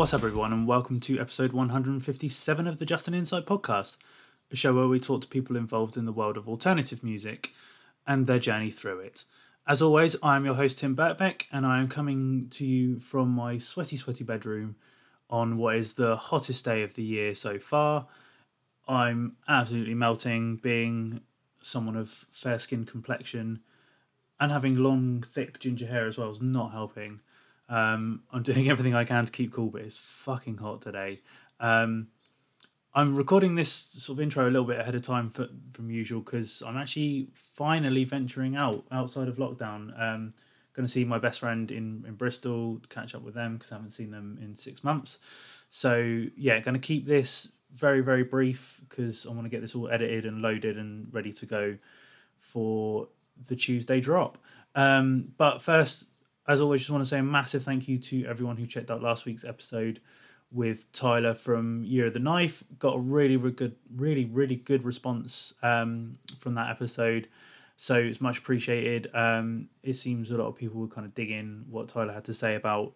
What's up, everyone, and welcome to episode 157 of the Just an Insight podcast, a show where we talk to people involved in the world of alternative music and their journey through it. As always, I am your host, Tim Birkbeck, and I am coming to you from my sweaty bedroom on what is the hottest day of the year so far. I'm absolutely melting, being someone of fair-skinned complexion and having long, thick ginger hair as well is not helping. I'm doing everything I can to keep cool, but it's fucking hot today. I'm recording this sort of intro a little bit ahead of time from usual because I'm actually finally venturing outside of lockdown. Going to see my best friend in Bristol, catch up with them because I haven't seen them in 6 months. So yeah, going to keep this very, very brief because I want to get this all edited and loaded and ready to go for the Tuesday drop. But first, as always, just want to say a massive thank you to everyone who checked out last week's episode with Tyler from Year of the Knife. Got a really good response from that episode, so it's much appreciated. It seems a lot of people would kind of dig in what Tyler had to say about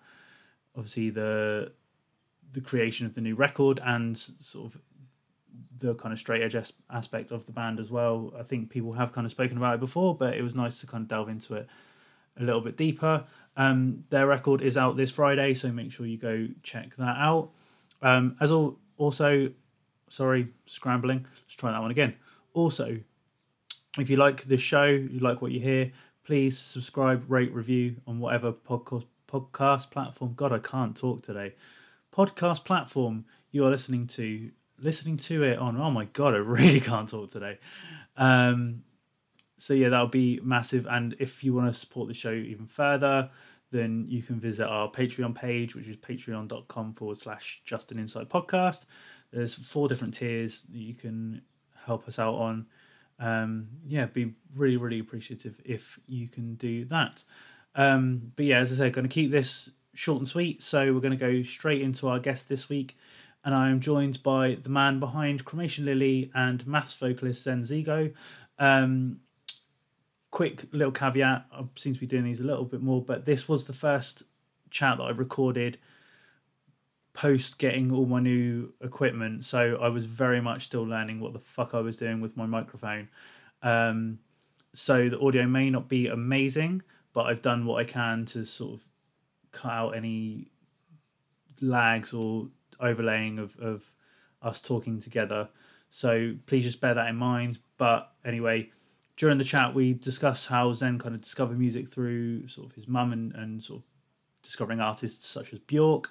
obviously the creation of the new record and sort of the kind of straight edge aspect of the band as well. I think people have kind of spoken about it before, but it was nice to kind of delve into it a little bit deeper. Their record is out this Friday, so make sure you go check that out. Also, if you like this show, you like what you hear, please subscribe, rate, review on whatever podcast platform. God, I can't talk today. Podcast platform you are listening to it on. Oh my God, I really can't talk today. So yeah, that'll be massive. And if you want to support the show even further, then you can visit our Patreon page, which is patreon.com/Just an Insight Podcast. There's 4 different tiers that you can help us out on. Be really, really appreciative if you can do that. But yeah, as I said, going to keep this short and sweet. So we're going to go straight into our guest this week. And I am joined by the man behind Cremation Lily and Maths vocalist Zen Zigo. Quick little caveat, I seem to be doing these a little bit more, but this was the first chat that I recorded post getting all my new equipment, so I was very much still learning what the fuck I was doing with my microphone. So the audio may not be amazing, but I've done what I can to sort of cut out any lags or overlaying of us talking together, so please just bear that in mind. But anyway, during the chat, we discuss how Zen kind of discovered music through sort of his mum and sort of discovering artists such as Björk,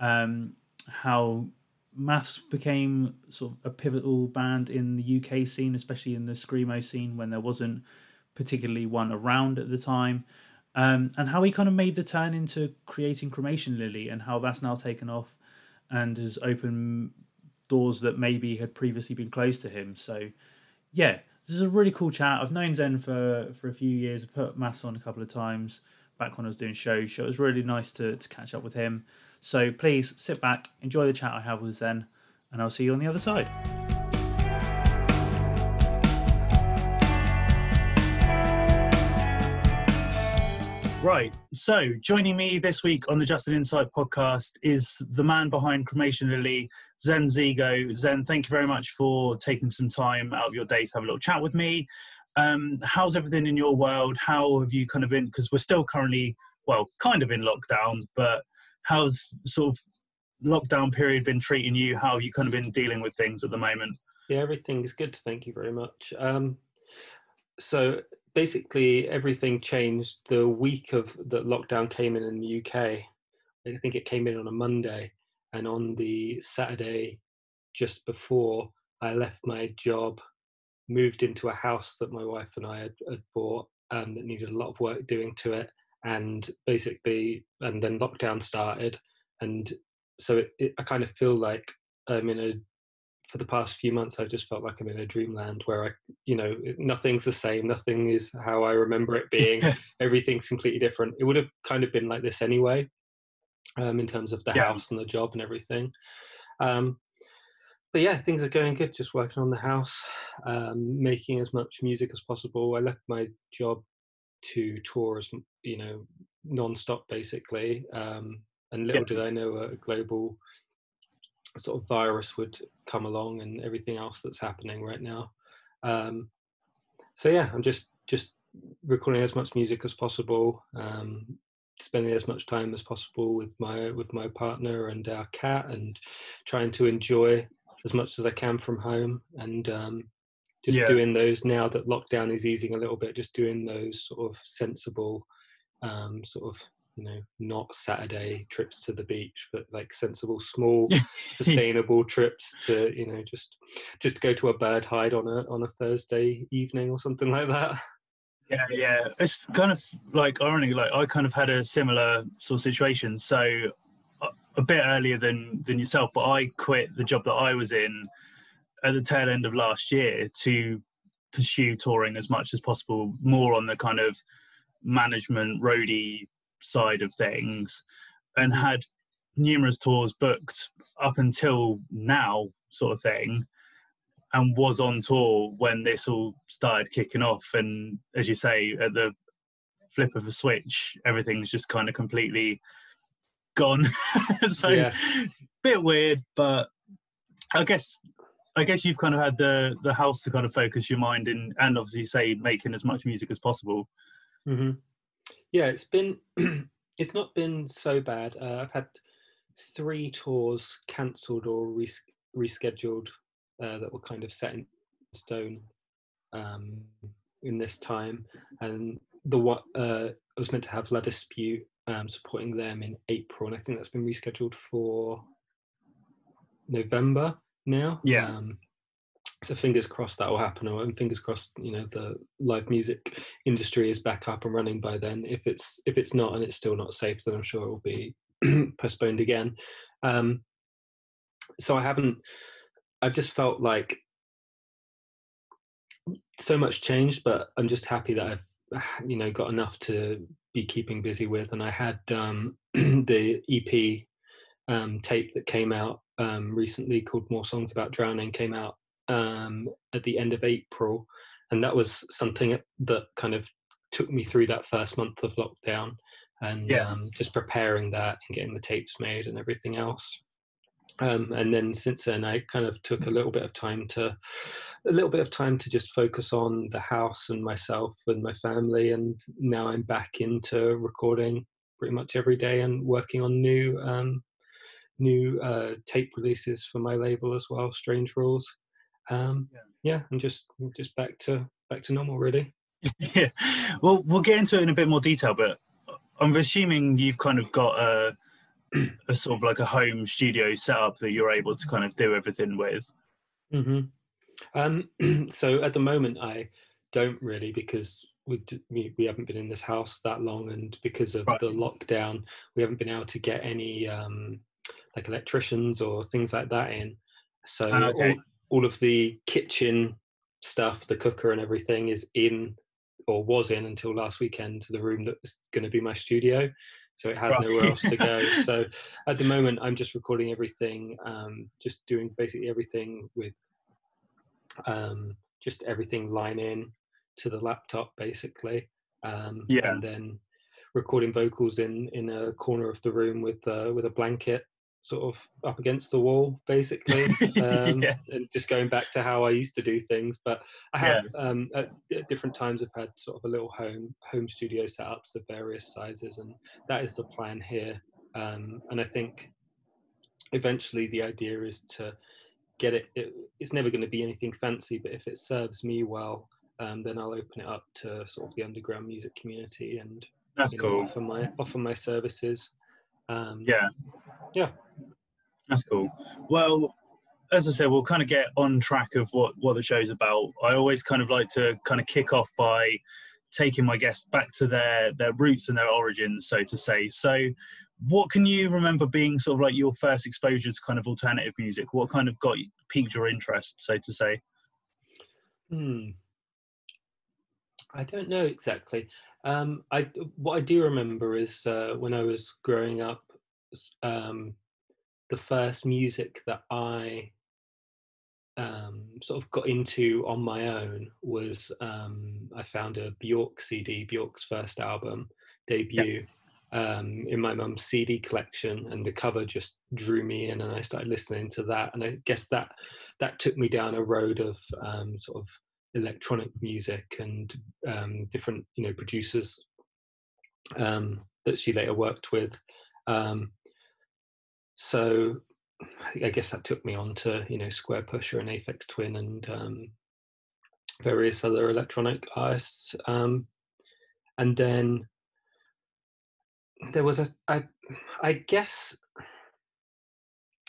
how Maths became sort of a pivotal band in the UK scene, especially in the Screamo scene when there wasn't particularly one around at the time, and how he kind of made the turn into creating Cremation Lily and how that's now taken off and has opened doors that maybe had previously been closed to him. So yeah, this is a really cool chat. I've known Zen for a few years. I put Maths on a couple of times back when I was doing shows. So it was really nice to catch up with him. So please sit back, enjoy the chat I have with Zen, and I'll see you on the other side. Right, so joining me this week on the Just an Insight podcast is the man behind Cremation Lily, Zen Zigo. Zen, thank you very much for taking some time out of your day to have a little chat with me. How's everything in your world? How have you kind of been? Because we're still currently, well, kind of in lockdown, but how's sort of lockdown period been treating you? How have you kind of been dealing with things at the moment? Yeah, everything's good. Thank you very much. So basically everything changed the week of the lockdown came in the UK. I think it came in on a Monday, and on the Saturday just before, I left my job, moved into a house that my wife and I had bought that needed a lot of work doing to it, and then lockdown started. And so I kind of feel like for the past few months, I just felt like I'm in a dreamland where nothing's the same. Nothing is how I remember it being. Everything's completely different. It would have kind of been like this anyway, in terms of the house and the job and everything. But yeah, things are going good. Just working on the house, making as much music as possible. I left my job to tour as non-stop basically, And little did I know a global sort of virus would come along and everything else that's happening right now. So yeah, I'm just recording as much music as possible, spending as much time as possible with my partner and our cat, and trying to enjoy as much as I can from home, and doing those, now that lockdown is easing a little bit, just doing those sort of sensible not Saturday trips to the beach, but like sensible, small, sustainable trips to, just go to a bird hide on a Thursday evening or something like that. Yeah. It's kind of like irony. Like I kind of had a similar sort of situation. So a bit earlier than yourself, but I quit the job that I was in at the tail end of last year to pursue touring as much as possible, more on the kind of management roadie side of things, and had numerous tours booked up until now, sort of thing, and was on tour when this all started kicking off. And as you say, at the flip of a switch, everything's just kind of completely gone. It's a bit weird, but I guess you've kind of had the house to kind of focus your mind in, and obviously you say making as much music as possible. Mm-hmm. Yeah, it's not been so bad. I've had 3 tours cancelled or rescheduled that were kind of set in stone in this time. And I was meant to have La Dispute supporting them in April, and I think that's been rescheduled for November now. Yeah. So fingers crossed that will happen, and fingers crossed, the live music industry is back up and running by then. If it's not, and it's still not safe, then I'm sure it will be postponed again. So I've just felt like so much changed, but I'm just happy that I've, got enough to be keeping busy with. And I had the EP tape that came out recently, called More Songs About Drowning, came out at the end of April, and that was something that kind of took me through that first month of lockdown, and just preparing that and getting the tapes made and everything else, and then since then I kind of took a little bit of time to just focus on the house and myself and my family, and now I'm back into recording pretty much every day and working on new tape releases for my label as well, Strange Rules. I'm just back to normal, really. Yeah, well, we'll get into it in a bit more detail, but I'm assuming you've kind of got a sort of like a home studio set up that you're able to kind of do everything with. Mm-hmm. So at the moment I don't really, because we haven't been in this house that long, and because of the lockdown we haven't been able to get any like electricians or things like that in, so all of the kitchen stuff, the cooker and everything, is in, or was in until last weekend, the room that's going to be my studio. So it has nowhere else to go. So at the moment, I'm just recording everything, just doing basically everything with just everything line in to the laptop, basically. And then recording vocals in a corner of the room with a blanket, sort of up against the wall, basically. And just going back to how I used to do things, but I have at different times I've had sort of a little home studio setups of various sizes, and that is the plan here. And I think eventually the idea is to get it's never going to be anything fancy, but if it serves me well, then I'll open it up to sort of the underground music community, and that's cool. Offer my services. That's cool. Well, as I said, we'll kind of get on track of what the show's about. I always kind of like to kind of kick off by taking my guests back to their roots and their origins, so to say. So what can you remember being sort of like your first exposure to kind of alternative music? What kind of piqued your interest, so to say? I don't know exactly. What I do remember is when I was growing up, the first music that I sort of got into on my own was I found a Björk CD, Björk's first album debut, in my mum's CD collection, and the cover just drew me in, and I started listening to that. And I guess that took me down a road of sort of electronic music and different, you know, producers that she later worked with. So I guess that took me on to, you know, Square Pusher and Aphex Twin and various other electronic artists. And then there was I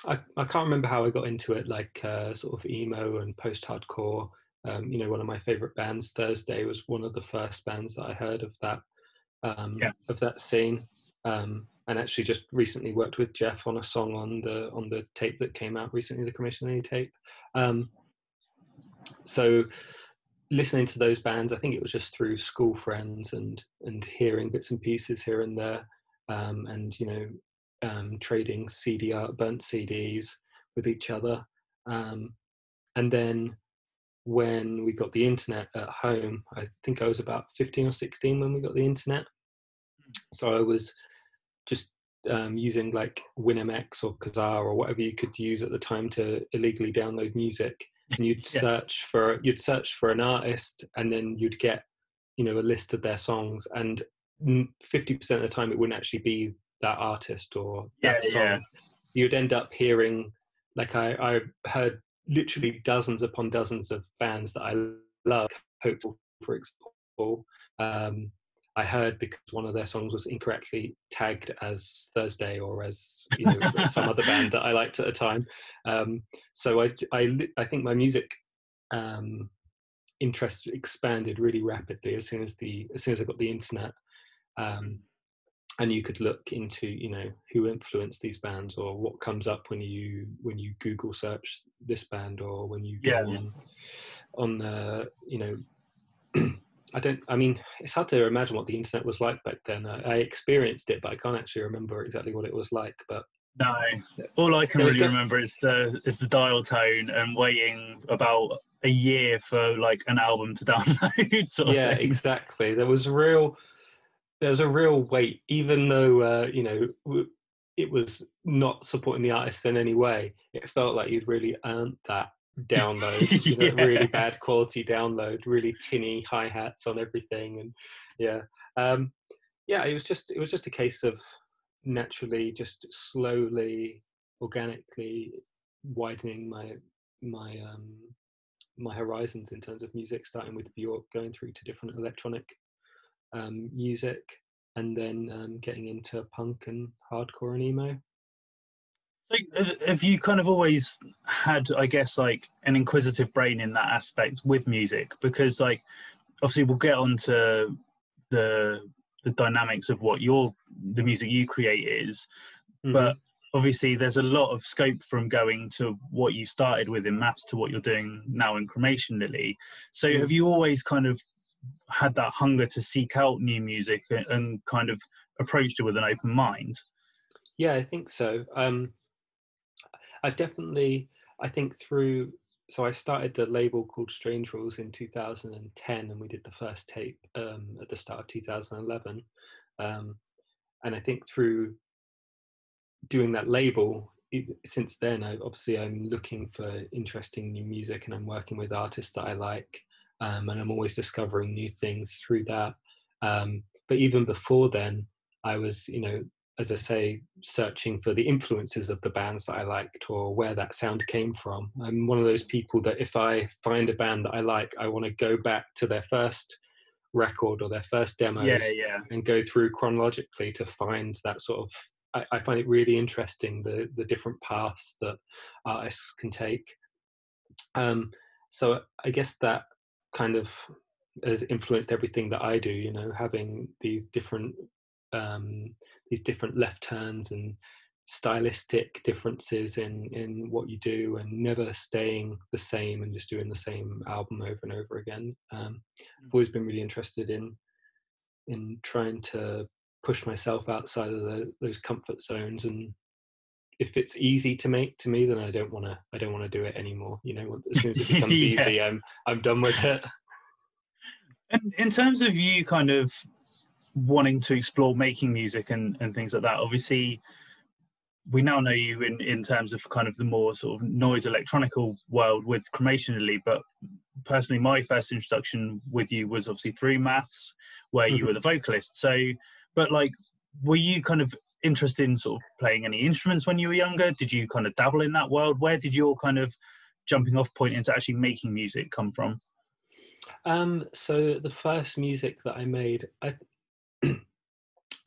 can't remember how I got into it, like sort of emo and post-hardcore. You know, one of my favorite bands, Thursday, was one of the first bands that I heard of that of that scene. And actually just recently worked with Jeff on a song on the tape that came out recently, the Cremation Lily tape. So listening to those bands, I think it was just through school friends and hearing bits and pieces here and there, and, you know, trading burnt CDs with each other. And then when we got the internet at home, I think I was about 15 or 16 when we got the internet. So I was just using like WinMX or Kazaa or whatever you could use at the time to illegally download music, and you'd search for an artist, and then you'd get, you know, a list of their songs, and 50% of the time it wouldn't actually be that artist or that song. Yeah. You'd end up hearing, like I heard literally dozens upon dozens of bands that I love. Hopeful, for example, I heard because one of their songs was incorrectly tagged as Thursday or as, you know, some other band that I liked at the time. So I think my music interest expanded really rapidly as soon as I got the internet, and you could look into, you know, who influenced these bands or what comes up when you Google search this band, or when you go on the, you know. I mean, it's hard to imagine what the internet was like back then. I experienced it, but I can't actually remember exactly what it was like. But no, all I can really remember is the dial tone and waiting about a year for like an album to download. Exactly. There was a real wait, even though you know, it was not supporting the artist in any way. It felt like you'd really earned that download, you know, really bad quality download, really tinny hi-hats on everything, and it was just a case of naturally just slowly, organically widening my horizons in terms of music, starting with Björk, going through to different electronic music, and then getting into punk and hardcore and emo. So have you kind of always had, I guess, like an inquisitive brain in that aspect with music? Because, like, obviously we'll get onto the dynamics of what the music you create is, but obviously there's a lot of scope from going to what you started with in Maths to what you're doing now in Cremation Lily. So have you always kind of had that hunger to seek out new music and kind of approached it with an open mind? Yeah, I think so. I started a label called Strange Rules in 2010, and we did the first tape at the start of 2011. And I think through doing that label, since then, I'm looking for interesting new music, and I'm working with artists that I like, and I'm always discovering new things through that. But even before then, I was, you know, as I say, searching for the influences of the bands that I liked or where that sound came from. I'm one of those people that if I find a band that I like, I want to go back to their first record or their first demos and go through chronologically to find that sort of, I find it really interesting, the different paths that artists can take. So I guess that kind of has influenced everything that I do, you know, having these different left turns and stylistic differences in what you do, and never staying the same and just doing the same album over and over again. I've always been really interested in trying to push myself outside of those comfort zones, and if it's easy to make to me, then I don't want to do it anymore. You know, as soon as it becomes easy, I'm done with it. And in terms of you kind of wanting to explore making music and things like that? Obviously, we now know you in terms of kind of the more sort of noise electronical world with Cremation Lily, but personally my first introduction with you was obviously through Maths, where you were the vocalist. So, but like, were you kind of interested in sort of playing any instruments when you were younger? Did you kind of dabble in that world? Where did your kind of jumping off point into actually making music come from? So the first music that I made,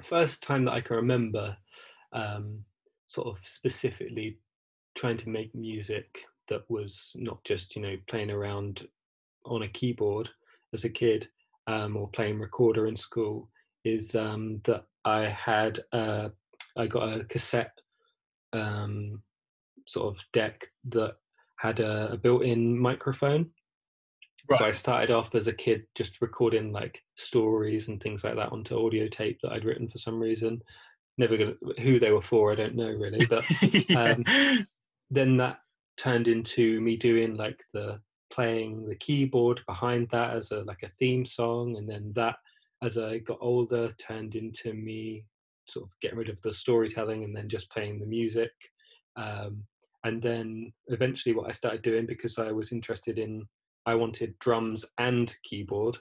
first time that I can remember, sort of specifically trying to make music that was not just, you know, playing around on a keyboard as a kid, or playing recorder in school, is that I had I got a cassette sort of deck that had a built-in microphone. Right. So I started off as a kid just recording like stories and things like that onto audio tape that I'd written for some reason. Never gonna who they were for, I don't know really, but then that turned into me doing like the playing the keyboard behind that as a like a theme song, and then that as I got older turned into me sort of getting rid of the storytelling and then just playing the music, and then eventually what I started doing, because I was interested in, I wanted drums and keyboard,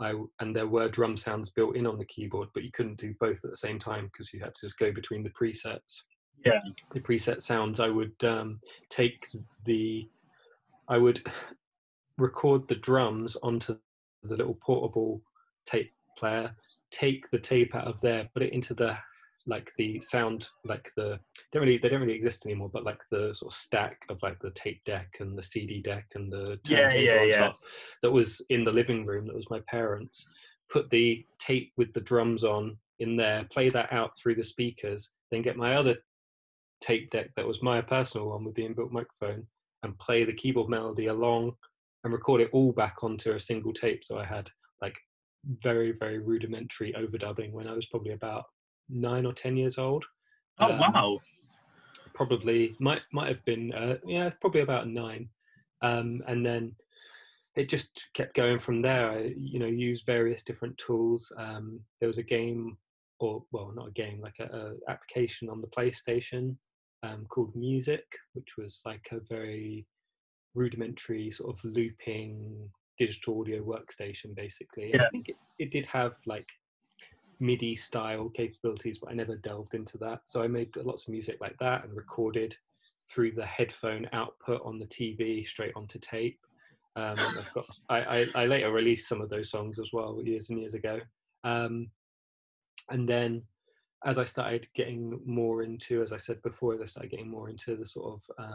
and there were drum sounds built in on the keyboard, but you couldn't do both at the same time because you had to just go between the presets. Yeah, the preset sounds. I would I would record the drums onto the little portable tape player, take the tape out of there, put it into the like the sound, like the they don't really exist anymore, but like the sort of stack of like the tape deck and the CD deck and the turntable on top that was in the living room, that was my parents, put the tape with the drums on in there, play that out through the speakers, then get my other tape deck that was my personal one with the inbuilt microphone and play the keyboard melody along and record it all back onto a single tape. So I had like very, very rudimentary overdubbing when I was probably about 9 or 10 years old. Oh, wow. Probably might have been probably about 9, and then it just kept going from there. I used various different tools. There was a game, or well, not a game, like an application on the PlayStation called Music, which was like a very rudimentary sort of looping digital audio workstation basically. Yeah. I think it did have like MIDI style capabilities, but I never delved into that. So I made lots of music like that and recorded through the headphone output on the TV straight onto tape. I later released some of those songs as well years and years ago. And then as I started getting more into, as I said before, as I started getting more into the sort of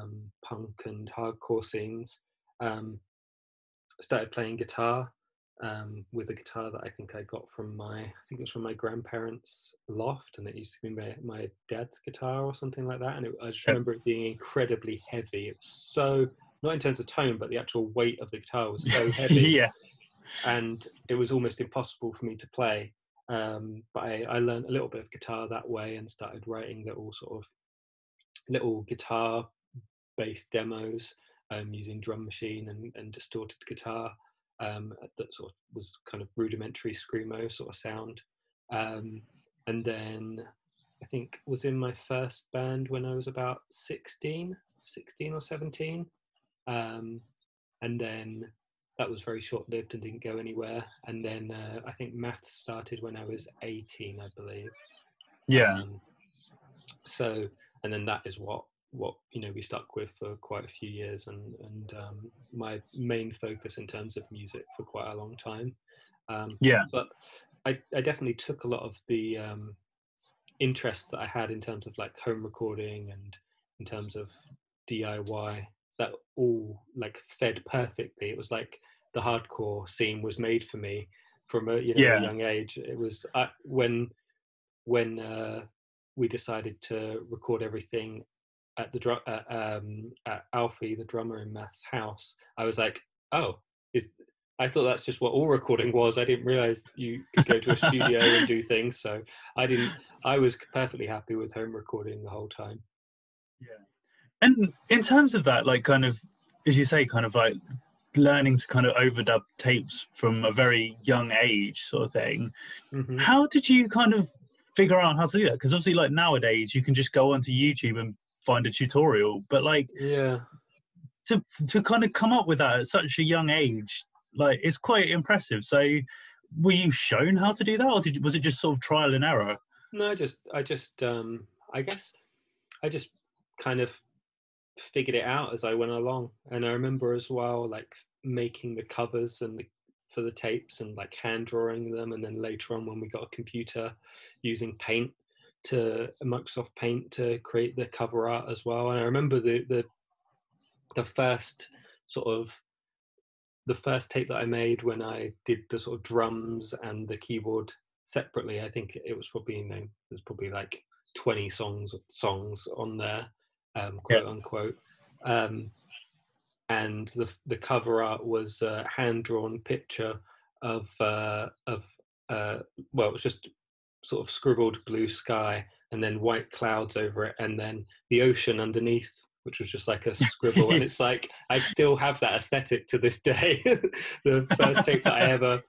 punk and hardcore scenes, I started playing guitar with a guitar that I think I got from my grandparents' loft, and it used to be my dad's guitar or something like that. And I just remember it being incredibly heavy. It was so, not in terms of tone, but the actual weight of the guitar was so heavy. Yeah. And it was almost impossible for me to play. But I learned a little bit of guitar that way and started writing little guitar-based demos using drum machine and distorted guitar, that sort of was kind of rudimentary screamo sort of sound. And then I think was in my first band when I was about 16 or 17. And then that was very short-lived and didn't go anywhere. And then I think Math started when I was 18, I believe. Yeah. So, and then that is what we stuck with for quite a few years, and my main focus in terms of music for quite a long time. But I definitely took a lot of the interests that I had in terms of like home recording and in terms of DIY. That all like fed perfectly. It was like the hardcore scene was made for me from a young age. It was when we decided to record everything at the at Alfie, the drummer in Math's house. I was like, I thought that's just what all recording was. I didn't realize you could go to a studio and do things. So I was perfectly happy with home recording the whole time. Yeah. And in terms of that, like kind of, as you say, kind of like learning to kind of overdub tapes from a very young age sort of thing. Mm-hmm. How did you kind of figure out how to do that? Because obviously, like, nowadays you can just go onto YouTube and find a tutorial, but like, yeah, to kind of come up with that at such a young age, like, it's quite impressive. So were you shown how to do that, or was it just sort of trial and error? No, I guess I just kind of figured it out as I went along. And I remember as well, like, making the covers and for the tapes and like hand drawing them. And then later on, when we got a computer, using Paint, to Microsoft Paint, to create the cover art as well. And I remember the first sort of tape that I made, when I did the sort of drums and the keyboard separately, I think it was probably, you know, there's probably like 20 songs on there, quote unquote. And the cover art was a hand-drawn picture of well, it was just sort of scribbled blue sky and then white clouds over it, and then the ocean underneath, which was just like a scribble. And it's like, I still have that aesthetic to this day. The first tape that I ever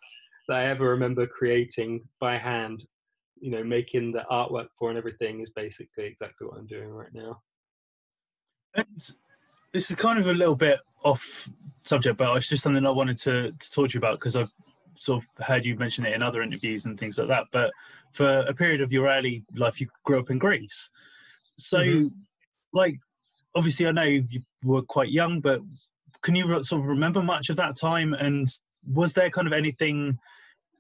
remember creating by hand, you know, making the artwork for and everything, is basically exactly what I'm doing right now. And this is kind of a little bit off subject, but it's just something I wanted to talk to you about, because I've sort of heard you mention it in other interviews and things like that. But for a period of your early life, you grew up in Greece. So, mm-hmm. like, obviously, I know you were quite young, but can you sort of remember much of that time? And was there kind of anything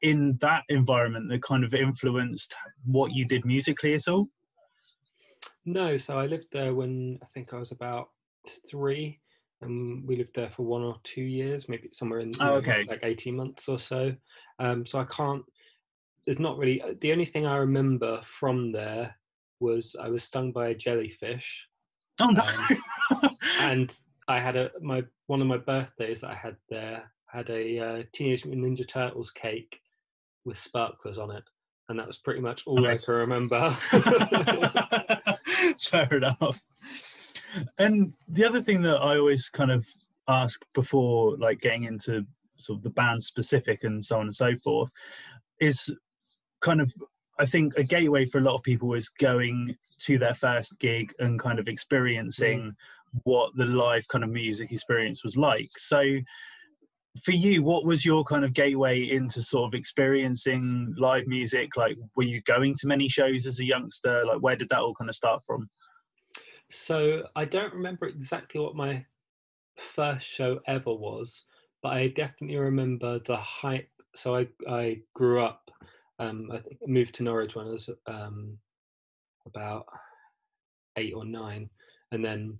in that environment that kind of influenced what you did musically at all? No, so I lived there when I think I was about 3, and we lived there for 1 or 2 years, maybe somewhere in like 18 months or so. So I can't, there's not really, the only thing I remember from there was I was stung by a jellyfish. Oh no! And I had one of my birthdays that I had there, had a Teenage Mutant Ninja Turtles cake with sparklers on it, and that was pretty much all I can remember. Fair enough. And the other thing that I always kind of ask before, like, getting into sort of the band specific and so on and so forth, is kind of, I think a gateway for a lot of people is going to their first gig and kind of experiencing what the live kind of music experience was like. So for you, what was your kind of gateway into sort of experiencing live music? Like, were you going to many shows as a youngster? Like, where did that all kind of start from? So I don't remember exactly what my first show ever was, but I definitely remember the hype. So I grew up, I think I moved to Norwich when I was about 8 or 9, and then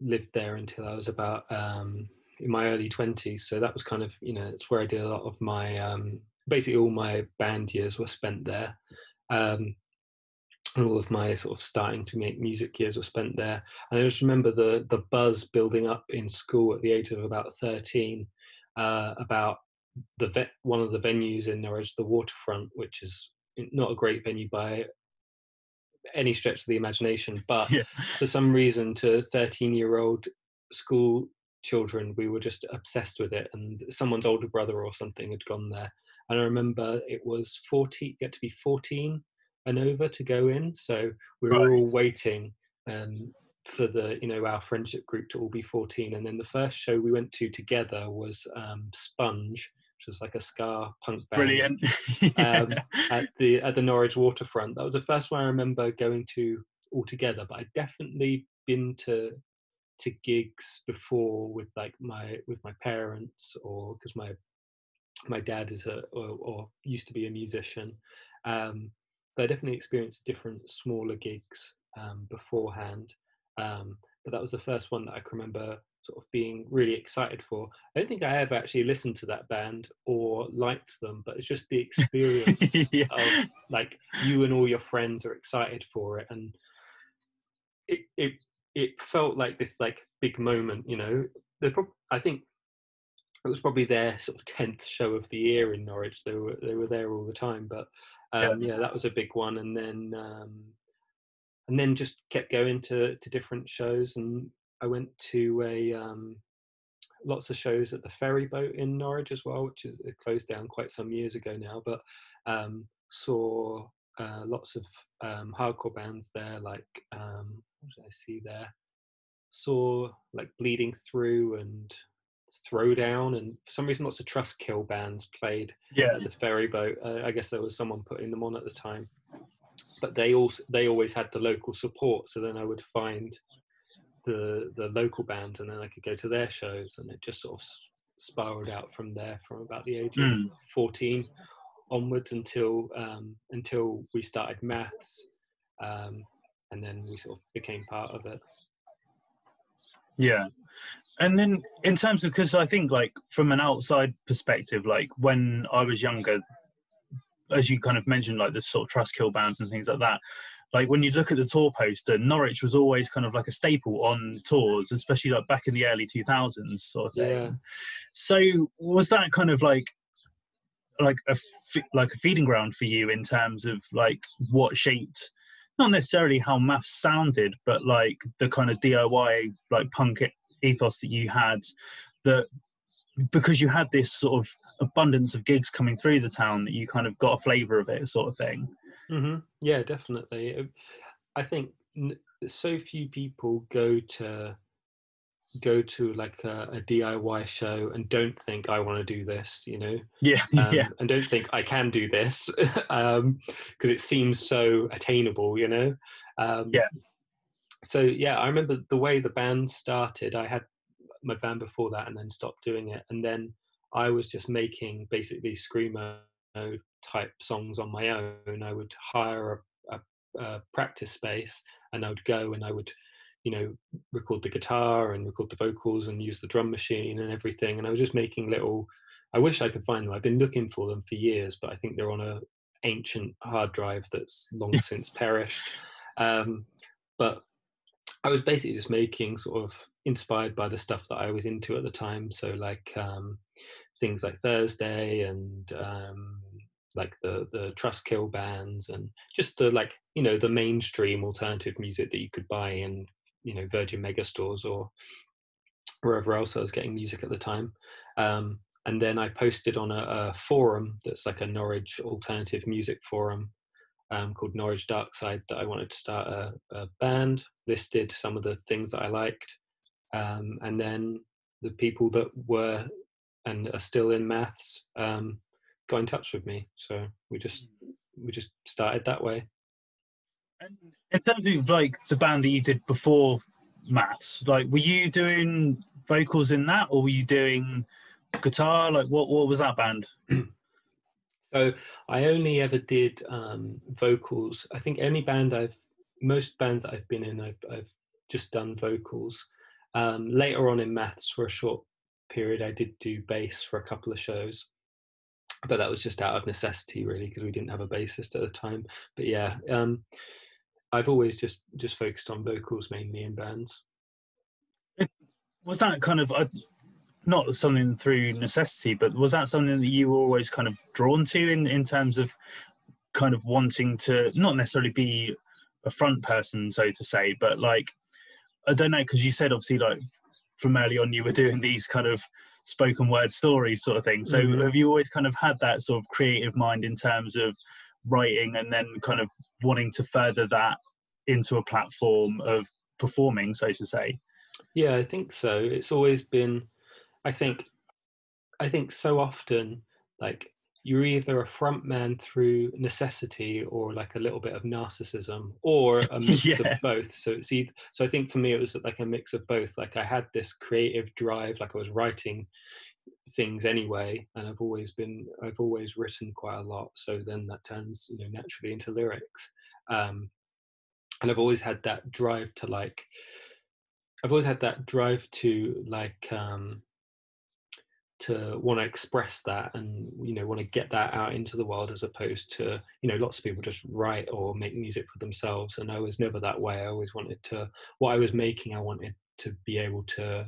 lived there until I was about in my early 20s. So that was kind of, you know, it's where I did a lot of my, basically all my band years were spent there. And all of my sort of starting to make music years were spent there. And I just remember the buzz building up in school at the age of about 13, about one of the venues in Norwich, the Waterfront, which is not a great venue by any stretch of the imagination, but for some reason, to 13-year-old school children, we were just obsessed with it. And someone's older brother or something had gone there, and I remember it was 40, you had to be 14 and over to go in, so we were all waiting for the, you know, our friendship group to all be 14. And then the first show we went to together was Sponge, was like a ska punk band. Brilliant. At the Norwich Waterfront. That was the first one I remember going to altogether, but I'd definitely been to gigs before with like my parents, or because my dad is or used to be a musician. But I definitely experienced different smaller gigs beforehand. But that was the first one that I can remember sort of being really excited for. I don't think I ever actually listened to that band or liked them, but it's just the experience of like, you and all your friends are excited for it, and it felt like this like big moment, you know. I think it was probably their sort of 10th show of the year in Norwich. They were there all the time, but that was a big one. And then just kept going to different shows, and I went to lots of shows at the Ferry Boat in Norwich as well, which is, it closed down quite some years ago now, but saw lots of hardcore bands there, like what did I see there? Saw like Bleeding Through and Throwdown, and for some reason lots of Trustkill bands played at the Ferry Boat. I guess there was someone putting them on at the time, but they always had the local support, so then I would find the local bands and then I could go to their shows, and it just sort of spiraled out from there, from about the age of 14 onwards until we started Maths, and then we sort of became part of it. Yeah. And then in terms of, because I think like from an outside perspective, like when I was younger, as you kind of mentioned, like the sort of Trustkill bands and things like that, like when you look at the tour poster, Norwich was always kind of like a staple on tours, especially like back in the early 2000s sort of thing. Yeah. So was that kind of like a feeding ground for you in terms of like what shaped, not necessarily how Maths sounded, but like the kind of DIY like punk ethos that you had, that because you had this sort of abundance of gigs coming through the town that you kind of got a flavour of it sort of thing? Mm-hmm. Yeah, definitely. I think so few people go to like a DIY show and don't think I want to do this, you know? Yeah. And don't think I can do this, because it seems so attainable, you know? Yeah. So yeah, I remember the way the band started. I had my band before that and then stopped doing it, and then I was just making basically screamo type songs on my own. I would hire a practice space, and I would go and I would, you know, record the guitar and record the vocals and use the drum machine and everything. And I was just making little, I wish I could find them. I've been looking for them for years, but I think they're on an ancient hard drive that's long since perished. But I was basically just making, sort of inspired by the stuff that I was into at the time. So like things like Thursday and like the Trustkill bands, and just the, like, you know, the mainstream alternative music that you could buy in, you know, Virgin Mega stores or wherever else I was getting music at the time. And then I posted on a forum that's like a Norwich alternative music forum called Norwich Darkside, that I wanted to start a band, listed some of the things that I liked. And then the people that were and are still in Maths got in touch with me. So we just started that way. And in terms of like the band that you did before Maths, like were you doing vocals in that, or were you doing guitar? Like what was that band? So I only ever did vocals. I think most bands that I've been in, I've just done vocals. Later on in Maths, for a short period, I did do bass for a couple of shows, but that was just out of necessity, really, because we didn't have a bassist at the time. But yeah, I've always just focused on vocals mainly in bands. Was that kind of not something through necessity, but was that something that you were always kind of drawn to in terms of kind of wanting to not necessarily be a front person, so to say, but like, I don't know, because you said obviously like from early on you were doing these kind of spoken word stories sort of thing, so have you always kind of had that sort of creative mind in terms of writing and then kind of wanting to further that into a platform of performing, so to say? Yeah, I think so. It's always been, I think so often, like, you're either a front man through necessity or like a little bit of narcissism, or a mix of both. So I think for me, it was like a mix of both. Like I had this creative drive, like I was writing things anyway, and I've always written quite a lot. So then that turns, you know, naturally into lyrics. And I've always had that drive to want to express that, and, you know, want to get that out into the world, as opposed to, you know, lots of people just write or make music for themselves. And I was never that way. I always wanted to, what I was making, I wanted to be able to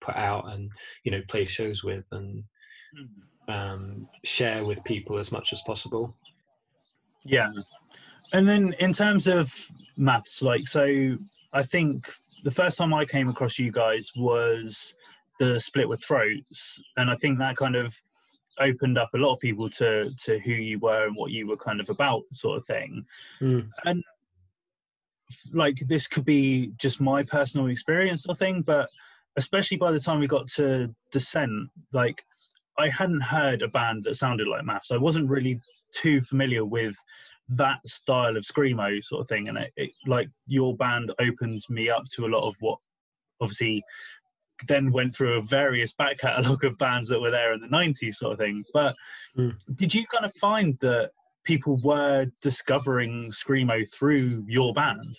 put out and, you know, play shows with and share with people as much as possible. Yeah. And then in terms of Maths, like, so I think the first time I came across you guys was the split with Throats, and I think that kind of opened up a lot of people to who you were and what you were kind of about, sort of thing. And like, this could be just my personal experience or thing, but especially by the time we got to Descent, like, I hadn't heard a band that sounded like Maths. I wasn't really too familiar with that style of screamo sort of thing, and it like, your band opens me up to a lot of what obviously then went through a various back catalogue of bands that were there in the 90s sort of thing. But did you kind of find that people were discovering screamo through your band?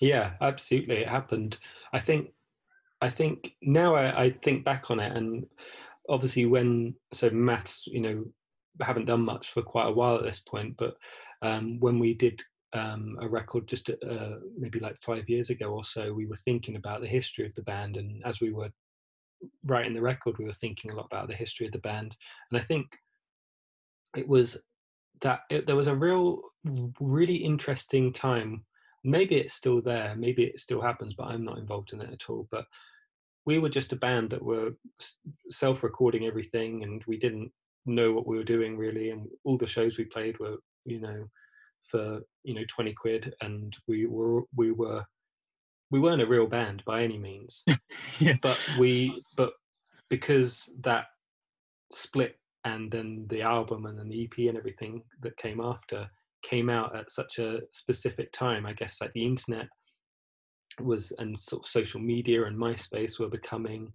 Yeah, absolutely, it happened. I think now I think back on it, and obviously Maths, you know, haven't done much for quite a while at this point, but when we did a record just maybe like 5 years ago or so, we were thinking about the history of the band, and as we were writing the record, we were thinking a lot about the history of the band. And I think it was that there was a really interesting time. Maybe it's still there, maybe it still happens, but I'm not involved in it at all. But we were just a band that were self-recording everything, and we didn't know what we were doing really, and all the shows we played were, you know, for, you know, 20 quid, and we weren't a real band by any means. Yeah. But because that split and then the album and then the EP and everything that came after came out at such a specific time, I guess, like the internet was, and sort of social media and MySpace were becoming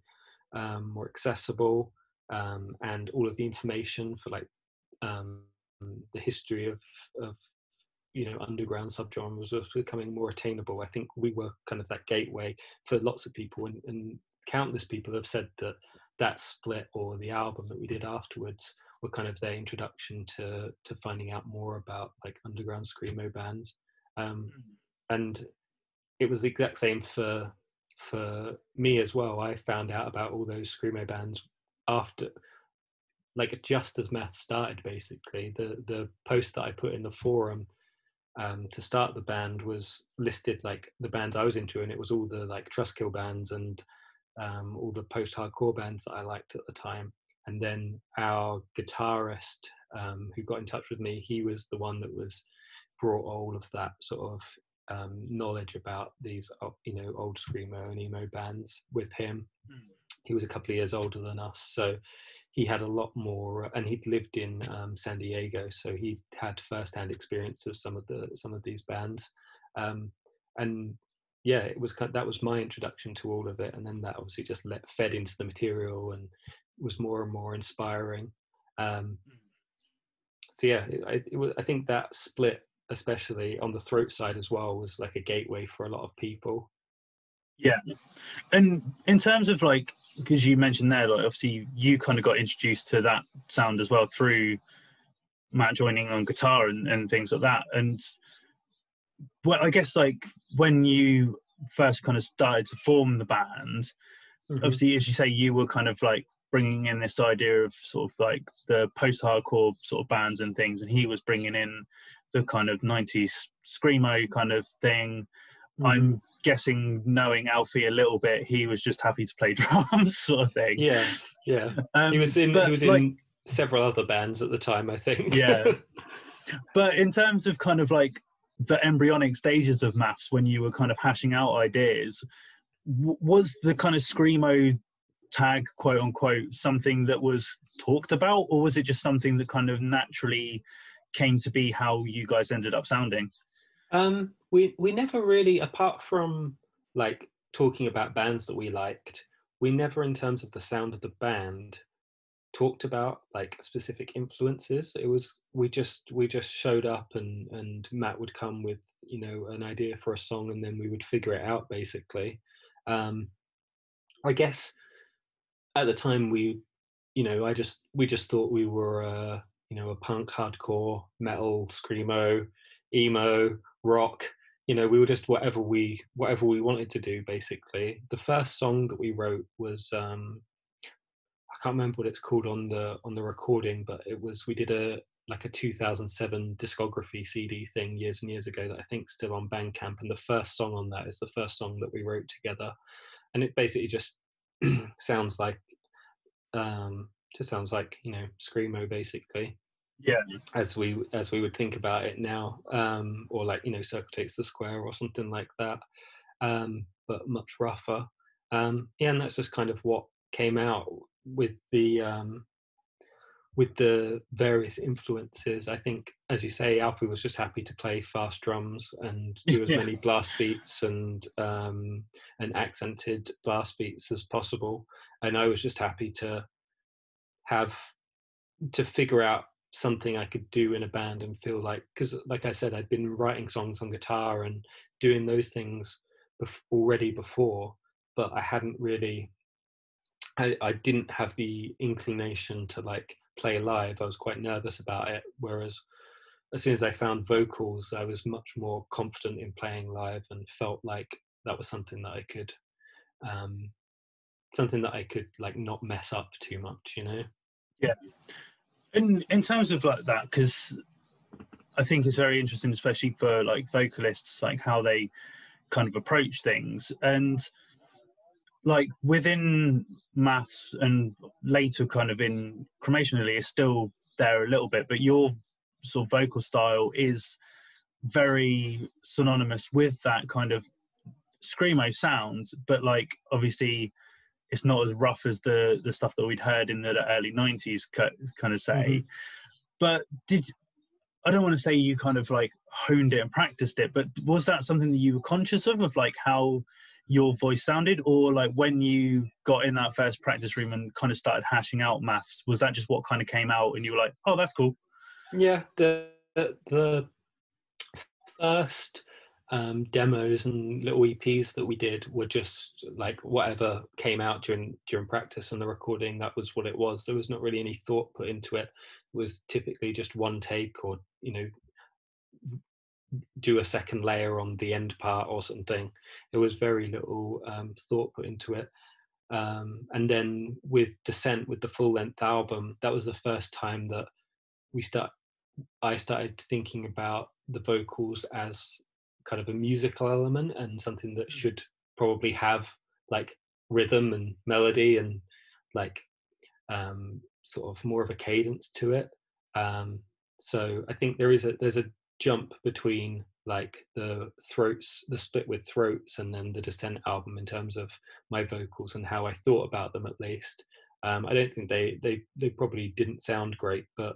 more accessible, and all of the information for like the history of you know, underground subgenres was becoming more attainable. I think we were kind of that gateway for lots of people, and countless people have said that that split or the album that we did afterwards were kind of their introduction to finding out more about like underground screamo bands. And it was the exact same for me as well. I found out about all those screamo bands after, like, just as Math started, basically. The post that I put in the forum to start the band was listed like the bands I was into, and it was all the like Trustkill bands and all the post-hardcore bands that I liked at the time. And then our guitarist who got in touch with me, he was the one that was brought all of that sort of knowledge about these, you know, old screamo and emo bands with him. He was a couple of years older than us, so he had a lot more, and he'd lived in San Diego, so he had first-hand experience of some of these bands, and yeah, it was that was my introduction to all of it, and then that obviously just fed into the material and was more and more inspiring. So yeah, I think that split, especially on the Throat side as well, was like a gateway for a lot of people. Yeah, and in terms of like, because you mentioned there, like, obviously you kind of got introduced to that sound as well through Matt joining on guitar and things like that. And well, I guess like when you first kind of started to form the band, obviously, as you say, you were kind of like bringing in this idea of sort of like the post-hardcore sort of bands and things, and he was bringing in the kind of 90s screamo kind of thing. I'm guessing, knowing Alfie a little bit, he was just happy to play drums, sort of thing. Yeah, yeah. He was in like, several other bands at the time, I think. Yeah. But in terms of kind of like the embryonic stages of Maths, when you were kind of hashing out ideas, was the kind of screamo tag, quote unquote, something that was talked about, or was it just something that kind of naturally came to be how you guys ended up sounding? We never really, apart from like talking about bands that we liked, we never, in terms of the sound of the band, talked about like specific influences. It was, we just showed up, and Matt would come with, you know, an idea for a song, and then we would figure it out, basically. I guess at the time we just thought we were you know, a punk, hardcore, metal, screamo, emo, rock, you know, we were just whatever we wanted to do, basically. The first song that we wrote was I can't remember what it's called on the recording, but it was, we did a 2007 discography CD thing years and years ago that I think is still on Bandcamp, and the first song on that is the first song that we wrote together, and it basically just sounds like just sounds like, you know, screamo basically. Yeah, as we would think about it now, or like, you know, Circle Takes the Square or something like that, but much rougher. Yeah, and that's just kind of what came out with the various influences. I think, as you say, Alfie was just happy to play fast drums and do as many blast beats and accented blast beats as possible, and I was just happy to have to figure out something I could do in a band and feel like, because like I said, I'd been writing songs on guitar and doing those things already before, but I hadn't really, I didn't have the inclination to like play live. I was quite nervous about it, whereas as soon as I found vocals, I was much more confident in playing live and felt like that was something that I could like not mess up too much, you know. Yeah. In terms of like that, because I think it's very interesting, especially for like vocalists, like how they kind of approach things. And like within Maths and later kind of in Cremation Lily is still there a little bit, but your sort of vocal style is very synonymous with that kind of screamo sound, but like obviously it's not as rough as the stuff that we'd heard in the early 90s, kind of say. Mm-hmm. But I don't want to say you kind of like honed it and practiced it, but was that something that you were conscious of like how your voice sounded? Or like when you got in that first practice room and kind of started hashing out Maths, was that just what kind of came out and you were like, oh, that's cool? Yeah, the first demos and little EPs that we did were just like whatever came out during practice and the recording. That was what it was. There was not really any thought put into it. It was typically just one take, or, you know, do a second layer on the end part or something. It was very little thought put into it. And then with Descent, with the full-length album, that was the first time that I started thinking about the vocals as kind of a musical element and something that should probably have like rhythm and melody and like sort of more of a cadence to it. So I think there's a jump between like the split with Throats and then the Descent album in terms of my vocals and how I thought about them, at least. I don't think they probably didn't sound great, but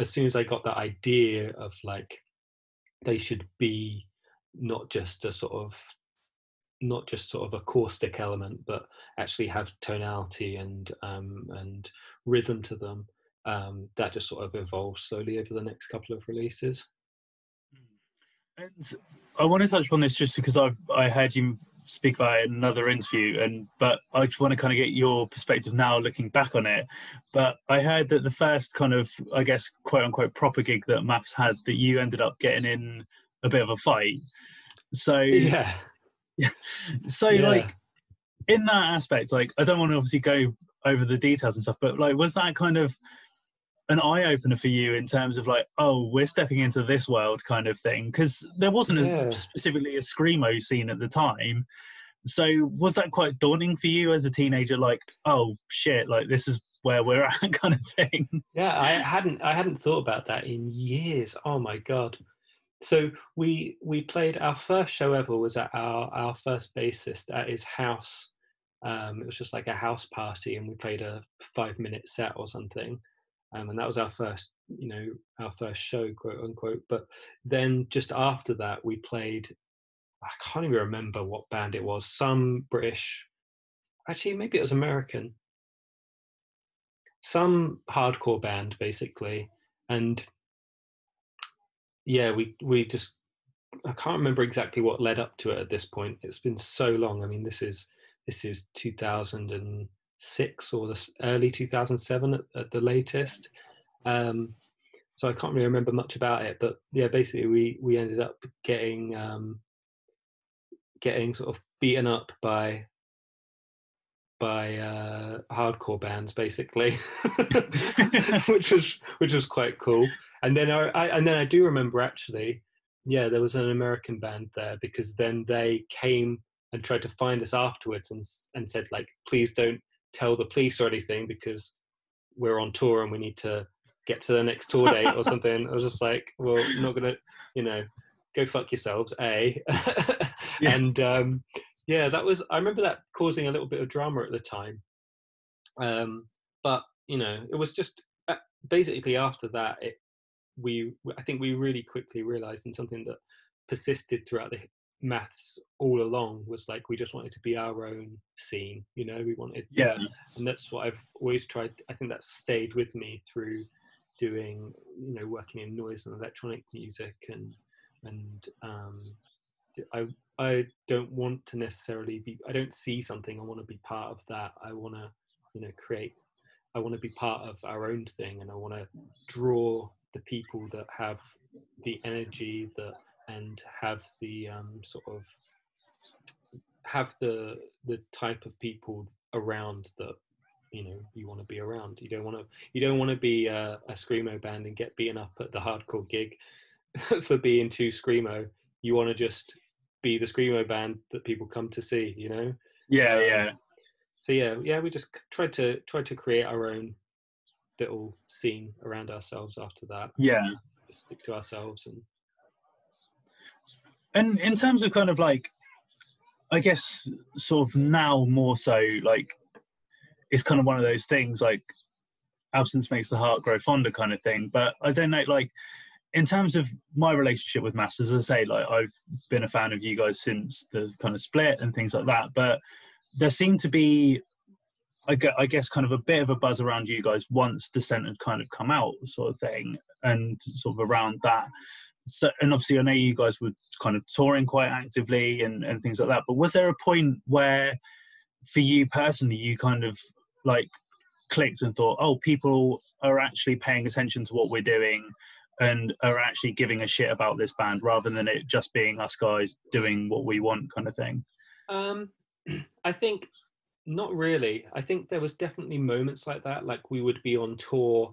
as soon as I got that idea of like they should be not just sort of a caustic element, but actually have tonality and rhythm to them, that just sort of evolved slowly over the next couple of releases. And I want to touch on this just because I heard you speak about it in another interview, but I just want to kind of get your perspective now looking back on it. But I heard that the first kind of, I guess, quote unquote proper gig that Maths had, that you ended up getting in a bit of a fight. So yeah. Like in that aspect, like I don't want to obviously go over the details and stuff, but like was that kind of an eye-opener for you in terms of like, oh, we're stepping into this world kind of thing? Because there wasn't specifically a screamo scene at the time, so was that quite daunting for you as a teenager, like, oh shit, like this is where we're at kind of thing? Yeah, I hadn't thought about that in years. Oh my god. So we played, our first show ever was at our first bassist at his house. It was just like a house party and we played a 5-minute set or something. And that was our first show, quote unquote. But then just after that, we played, I can't even remember what band it was, some British, actually, maybe it was American, some hardcore band, basically. And yeah, we just, I can't remember exactly what led up to it at this point. It's been so long. I mean, this is 2006 or the early 2007 at the latest. So I can't really remember much about it, but yeah, basically we ended up getting sort of beaten up by hardcore bands, basically, which was quite cool. And then I do remember actually, yeah, there was an American band there because then they came and tried to find us afterwards and said, like, please don't tell the police or anything because we're on tour and we need to get to the next tour date or something. I was just like, well, I'm not gonna, you know, go fuck yourselves, eh? And yeah, that was, I remember that causing a little bit of drama at the time. But, you know, it was just basically after that, I think we really quickly realized, and something that persisted throughout the Maths all along was like, we just wanted to be our own scene, you know, we wanted, and that's what I've always tried. I think that's stayed with me through doing, you know, working in noise and electronic music, and I don't want to necessarily be, I don't see something, I want to be part of that. I want to, you know, create, I want to be part of our own thing, and I want to draw the people that have the energy that, and have the sort of have the type of people around that, you know, you want to be around. You don't want to be a screamo band and get beaten up at the hardcore gig for being too screamo. You want to just be the screamo band that people come to see, you know. So yeah, we just tried to create our own little scene around ourselves after that. Yeah, stick to ourselves. And in terms of kind of like, I guess sort of now more so, like, it's kind of one of those things like absence makes the heart grow fonder kind of thing. But I don't know, like, in terms of my relationship with Maths, as I say, like, I've been a fan of you guys since the kind of split and things like that. But there seemed to be, I guess, kind of a bit of a buzz around you guys once Descent had kind of come out, sort of thing, and sort of around that. So, and obviously I know you guys were kind of touring quite actively and things like that, but was there a point where for you personally you kind of like clicked and thought, oh, people are actually paying attention to what we're doing and are actually giving a shit about this band rather than it just being us guys doing what we want kind of thing? I think not really. I think there was definitely moments like that, like we would be on tour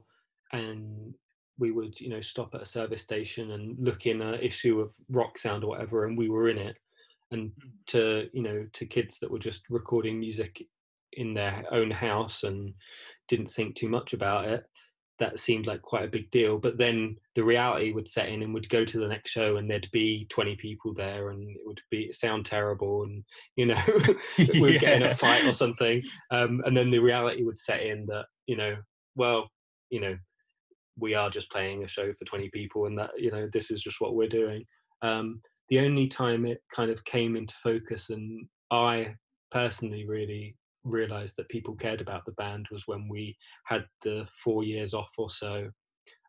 and we would, you know, stop at a service station and look in an issue of Rock Sound or whatever, and we were in it. And to, you know, to kids that were just recording music in their own house and didn't think too much about it, that seemed like quite a big deal. But then the reality would set in, and we'd go to the next show and there'd be 20 people there, and it would be sound terrible, and, you know, we'd get in a fight or something. And then the reality would set in that, you know, well, you know, we are just playing a show for 20 people, and that, you know, this is just what we're doing. The only time it kind of came into focus and I personally really realized that people cared about the band was when we had the 4 years off or so,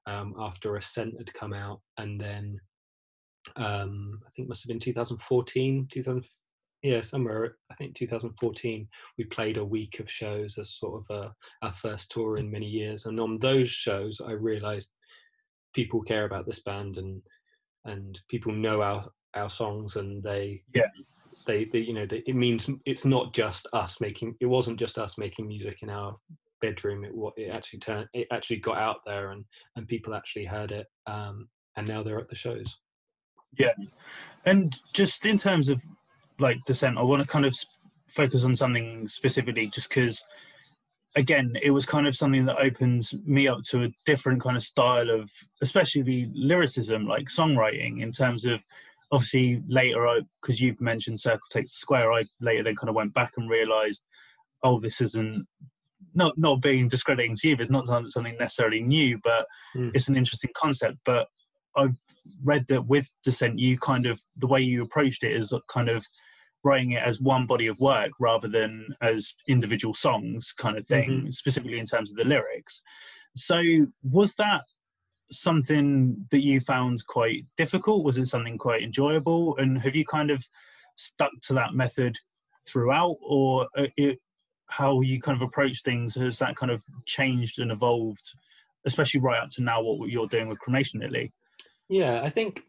after Ascent had come out. And then I think it must have been 2014, we played a week of shows as sort of our first tour in many years. And on those shows, I realised people care about this band, and people know our songs, and they you know, it means it's not just us making, it wasn't just us making music in our bedroom. It actually got out there, and people actually heard it, and now they're at the shows. Yeah, and just in terms of like Descent, I want to kind of focus on something specifically, just because, again, it was kind of something that opens me up to a different kind of style of, especially lyricism, like songwriting, in terms of, obviously later, because you've mentioned Circle Takes the Square, I later then kind of went back and realised, oh, this isn't, not being discrediting to you, but it's not something necessarily new, but it's an interesting concept. But I've read that with Descent, you kind of, the way you approached it is kind of writing it as one body of work rather than as individual songs kind of thing, specifically in terms of the lyrics. So was that something that you found quite difficult? Was it something quite enjoyable? And have you kind of stuck to that method throughout, or how you kind of approach things? Has that kind of changed and evolved, especially right up to now, what you're doing with Cremation Lily? Yeah, I think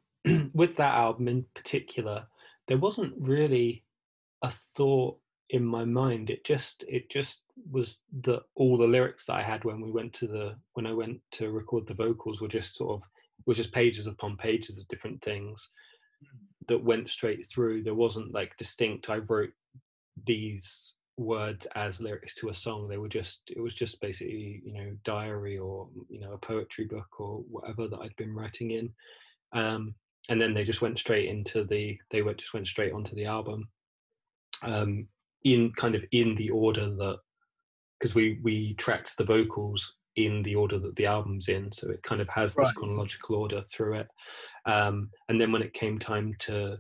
with that album in particular, there wasn't really a thought in my mind. It just was that all the lyrics that I had when I went to record the vocals were just pages upon pages of different things. that went straight through. There wasn't like distinct, I wrote these words as lyrics to a song. They were just, it was just basically, you know, diary or, you know, a poetry book or whatever that I'd been writing in. And then they just went straight into the, they went straight onto the album, in kind of in the order that, because we tracked the vocals in the order that the album's in, so it kind of has this chronological order through it. And then when it came time to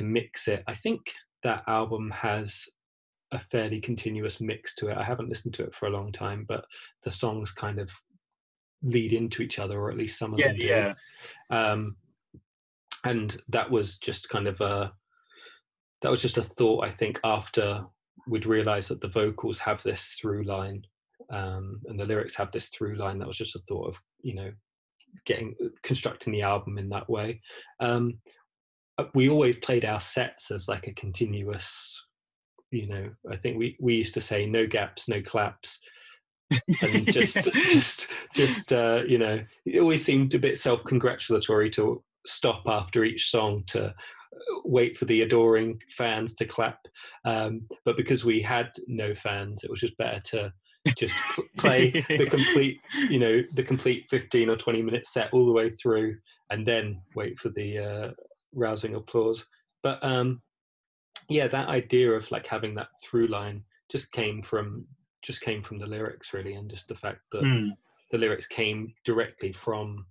mix it, I think that album has a fairly continuous mix to it. I haven't listened to it for a long time, but the songs kind of lead into each other, or at least some of them do. Yeah. And that was just kind of a, that was just a thought, I think, after we'd realized that the vocals have this through line, and the lyrics have this through line. That was just a thought of, you know, constructing the album in that way. We always played our sets as like a continuous, you know, I think we used to say no gaps, no claps, and just you know, it always seemed a bit self-congratulatory to stop after each song to wait for the adoring fans to clap. But because we had no fans, it was just better to just play the complete, you know, the complete 15 or 20 minute set all the way through, and then wait for the rousing applause. But yeah, that idea of like having that through line just came from the lyrics, really, and just the fact that the lyrics came directly from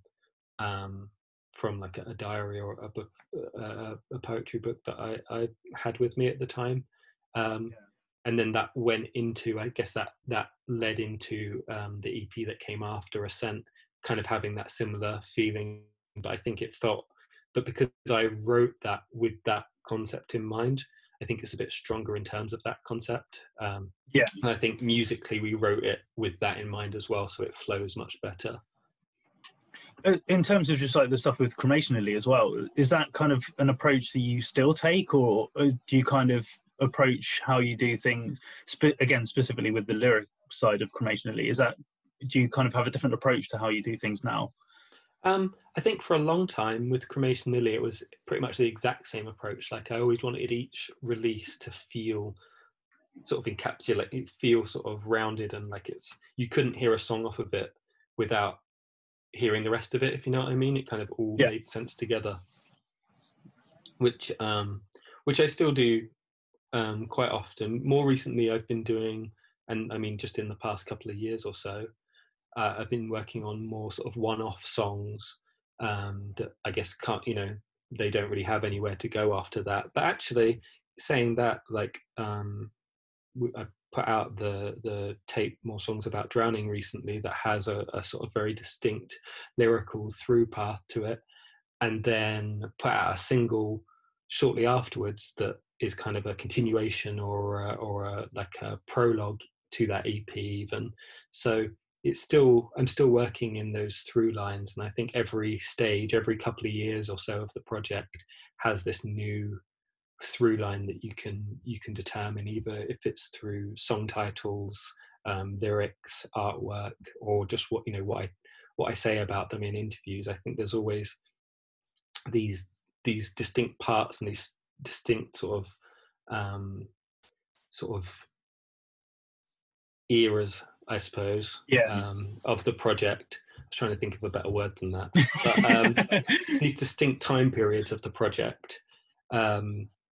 like a diary or a book, a poetry book that I had with me at the time. And then that went into, I guess that led into the EP that came after Ascent, kind of having that similar feeling. But I think it felt, but because I wrote that with that concept in mind, I think it's a bit stronger in terms of that concept. And I think musically we wrote it with that in mind as well, so it flows much better. In terms of just like the stuff with Cremation Lily as well, is that kind of an approach that you still take, or do you kind of approach how you do things, again, specifically with the lyric side of Cremation Lily? Is that, do you kind of have a different approach to how you do things now? I think for a long time with Cremation Lily, it was pretty much the exact same approach. Like, I always wanted each release to feel sort of encapsulated, feel sort of rounded, and like it's, you couldn't hear a song off of it without hearing the rest of it, if you know what I mean. It kind of all made sense together, which I still do quite often. More recently, I've been doing, and I mean just in the past couple of years or so, I've been working on more sort of one-off songs that I guess can't, you know, they don't really have anywhere to go after that. But actually, saying that, like, I put out the tape More Songs About Drowning recently that has a sort of very distinct lyrical through path to it, and then put out a single shortly afterwards that is kind of a continuation or like a prologue to that EP even. So it's still, I'm still working in those through lines, and I think every stage, every couple of years or so of the project has this new through line that you can determine, either if it's through song titles, lyrics, artwork, or just what, you know, what I say about them in interviews. I think there's always these distinct parts and these distinct sort of eras, I suppose, of the project. I was trying to think of a better word than that, but these distinct time periods of the project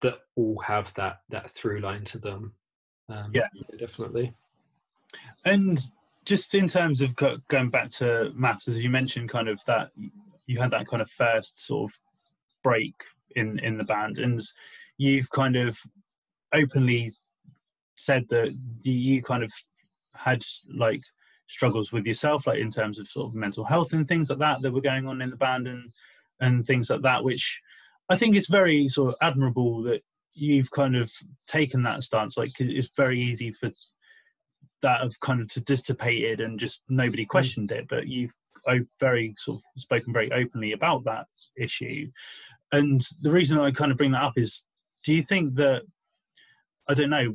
that all have that through line to them. Definitely. And just in terms of going back to Matt, as you mentioned, kind of that you had that kind of first sort of break in the band, and you've kind of openly said that you kind of had like struggles with yourself, like in terms of sort of mental health and things like that were going on in the band and things like that, which I think it's very sort of admirable that you've kind of taken that stance. Like, it's very easy for that of kind of to dissipate it and just nobody questioned it, but you've very sort of spoken very openly about that issue. And the reason I kind of bring that up is, do you think that, I don't know,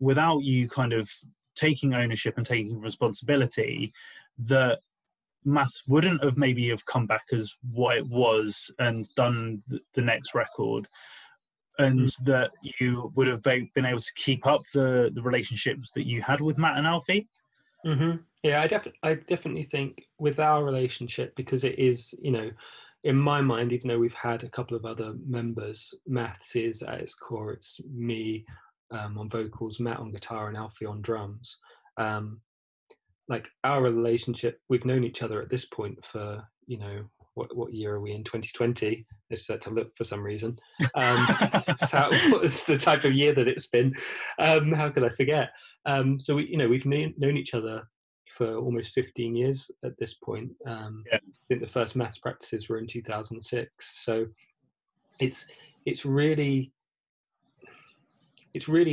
without you kind of taking ownership and taking responsibility, that Maths wouldn't have maybe have come back as what it was and done the next record, and that you would have been able to keep up the relationships that you had with Matt and Alfie. Mm-hmm. Yeah, I definitely think with our relationship, because it is, you know, in my mind, even though we've had a couple of other members, Maths is at its core, it's me on vocals, Matt on guitar, and Alfie on drums. Like our relationship, we've known each other at this point for, you know, what year are we in? 2020. I just had to look for some reason. So it's the type of year that it's been. How could I forget? So we, you know, we've known each other for almost 15 years at this point. Yeah. I think the first Maths practices were in 2006. So it's really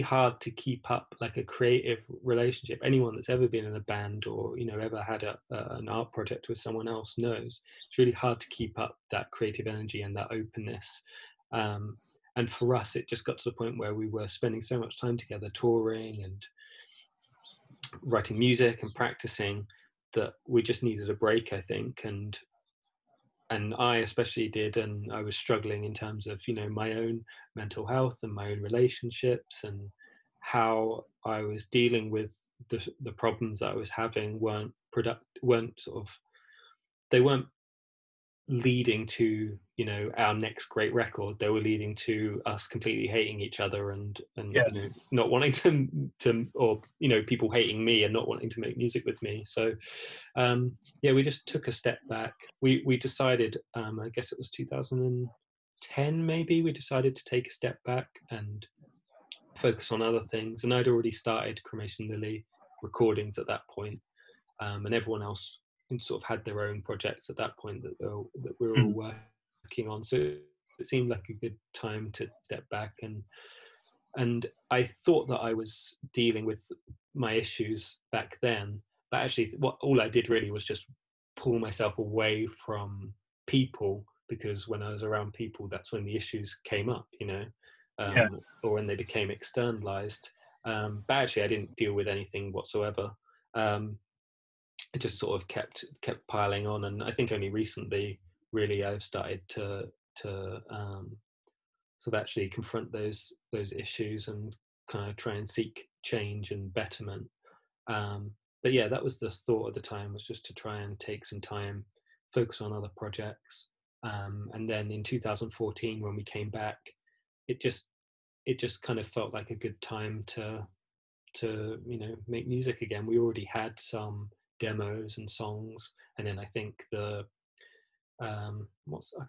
hard to keep up like a creative relationship. Anyone that's ever been in a band or, you know, ever had an art project with someone else knows it's really hard to keep up that creative energy and that openness. And for us, it just got to the point where we were spending so much time together touring and writing music and practicing that we just needed a break, I think. And I especially did, and I was struggling in terms of, you know, my own mental health and my own relationships, and how I was dealing with the problems that I was having weren't leading to, you know, our next great record. They were leading to us completely hating each other and you know, not wanting to, or, you know, people hating me and not wanting to make music with me. So we just took a step back. We decided, I guess it was 2010 maybe, we decided to take a step back and focus on other things, and I'd already started Cremation Lily recordings at that point, and everyone else and sort of had their own projects at that point that we were all working on. So it seemed like a good time to step back. And I thought that I was dealing with my issues back then, but actually all I did really was just pull myself away from people, because when I was around people, that's when the issues came up, you know, or when they became externalized. But actually I didn't deal with anything whatsoever. It just sort of kept piling on, and I think only recently really I've started to sort of actually confront those issues and kind of try and seek change and betterment. But yeah, that was the thought at the time, was just to try and take some time, focus on other projects, and then in 2014 when we came back, it just kind of felt like a good time to you know, make music again. We already had some demos and songs, and then I think the I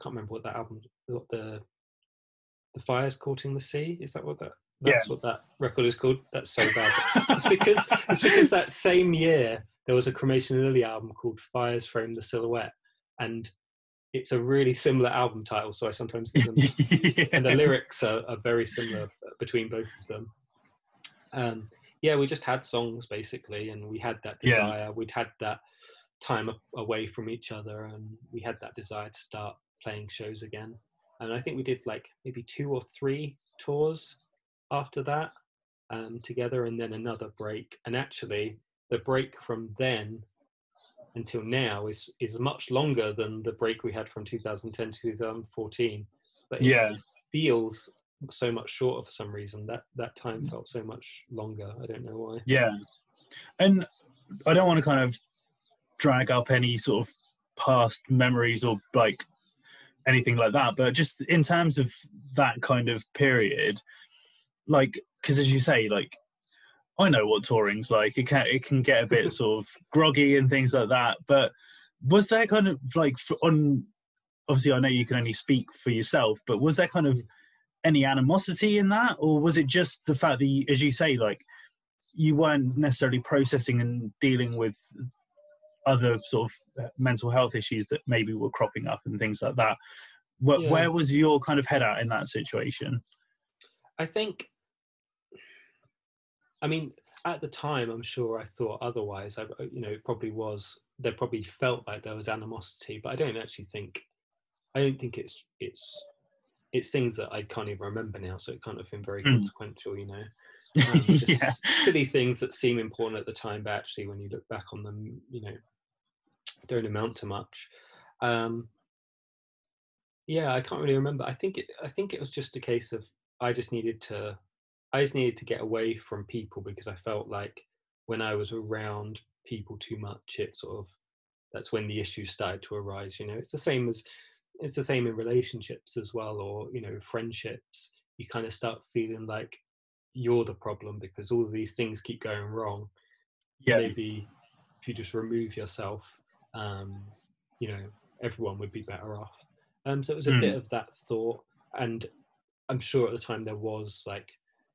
can't remember what that album, what the Fires Caught in the Sea, is that what that's what that record is called? That's so bad. it's because that same year there was a Cremation Lily album called Fires Frame the Silhouette, and it's a really similar album title, so I sometimes give them and the lyrics are very similar between both of them. We just had songs basically, and we had that desire. We'd had that time away from each other, and we had that desire to start playing shows again. And I think we did like maybe 2 or 3 tours after that together, and then another break. And actually the break from then until now is much longer than the break we had from 2010 to 2014. But it feels so much shorter for some reason. That time felt so much longer. I don't know why. Yeah, and I don't want to kind of drag up any sort of past memories or like anything like that, but just in terms of that kind of period, like, because as you say, like, I know what touring's like. It can get a bit sort of groggy and things like that. But was there kind of like on? Obviously, I know you can only speak for yourself, but was there kind of any animosity in that, or was it just the fact that, as you say, like, you weren't necessarily processing and dealing with other sort of mental health issues that maybe were cropping up and things like that? Where was your kind of head at in that situation? I mean at the time I'm sure I thought otherwise. There probably felt like there was animosity, but I don't think it's things that I can't even remember now, so it can't have been very consequential, you know. Just silly things that seem important at the time, but actually when you look back on them, you know, don't amount to much. Yeah, I can't really remember. I think it was just a case of I just needed to get away from people, because I felt like when I was around people too much, it sort of, that's when the issues started to arise. You know, it's the same in relationships as well, or, you know, friendships. You kind of start feeling like you're the problem because all of these things keep going wrong. Yeah. Maybe if you just remove yourself, you know, everyone would be better off. So it was a bit of that thought, and I'm sure at the time there was like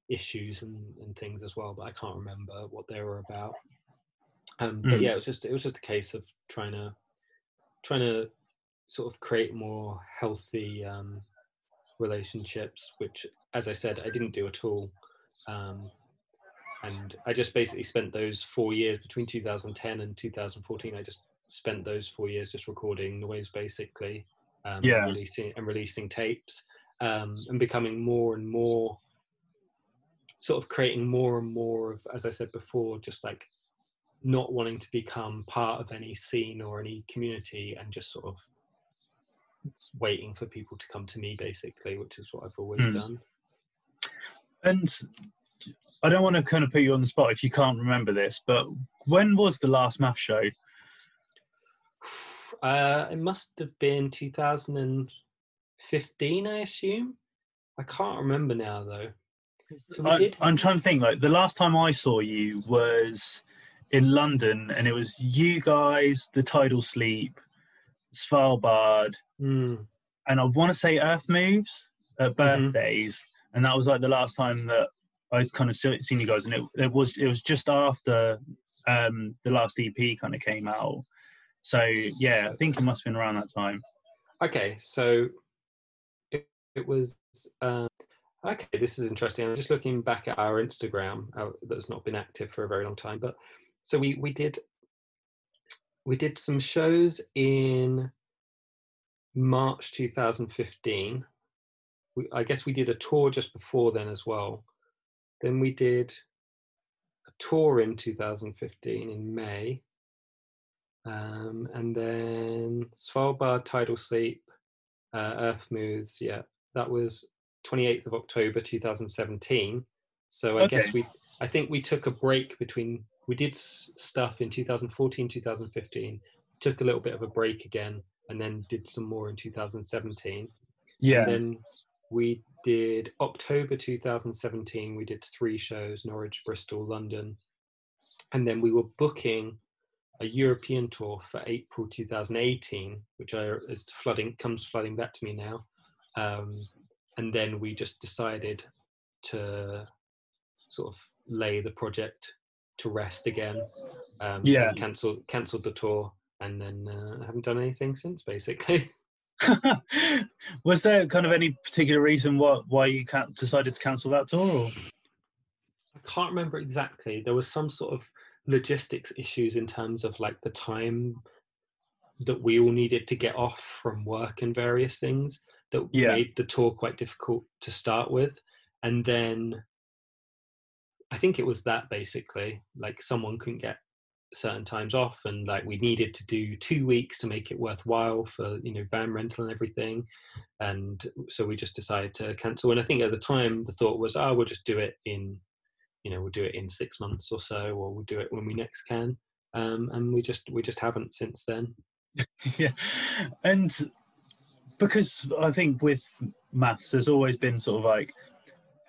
issues and things as well, but I can't remember what they were about. But yeah, it was just a case of trying to sort of create more healthy relationships, which, as I said, I didn't do at all. And I just basically spent those 4 years between 2010 and 2014. I just spent those 4 years just recording noise, basically, and releasing tapes, and becoming more and more, sort of creating more and more of, as I said before, just like not wanting to become part of any scene or any community, and just sort of waiting for people to come to me, basically, which is what I've always done. And I don't want to kind of put you on the spot if you can't remember this, but when was the last Maths show? It must have been 2015, I assume. I can't remember now, though. So I'm trying to think, like, the last time I saw you was in London, and it was you guys, the Tidal Sleep, Svalbard, and I want to say Earth Moves at Birthdays, and that was like the last time that I was kind of seeing you guys, and it was just after the last EP kind of came out. So yeah, I think it must have been around that time. Okay, so it was. Okay, this is interesting. I'm just looking back at our Instagram that's not been active for a very long time, but so we did some shows in March 2015. I guess we did a tour just before then as well. Then we did a tour in 2015 in May, and then Svalbard, Tidal Sleep, Earth Moves. Yeah, that was 28th of October 2017. So I guess I think we took a break between. We did stuff in 2014, 2015. Took a little bit of a break again, and then did some more in 2017. Yeah. And then we did October 2017. We did 3 shows: Norwich, Bristol, London, and then we were booking a European tour for April 2018, which comes flooding back to me now. And then we just decided to sort of lay the project to rest again. Cancelled the tour, and then haven't done anything since, basically. Was there kind of any particular reason why you decided to cancel that tour? Or? I can't remember exactly. There was some sort of logistics issues in terms of like the time that we all needed to get off from work and various things that made the tour quite difficult to start with. And then I think it was that, basically, like someone couldn't get certain times off, and like we needed to do 2 weeks to make it worthwhile for, you know, van rental and everything. And so we just decided to cancel. And I think at the time the thought was, we'll just do it in, you know, we'll do it in 6 months or so, or we'll do it when we next can. And we just haven't since then. Yeah. And because I think with Maths, there's always been sort of like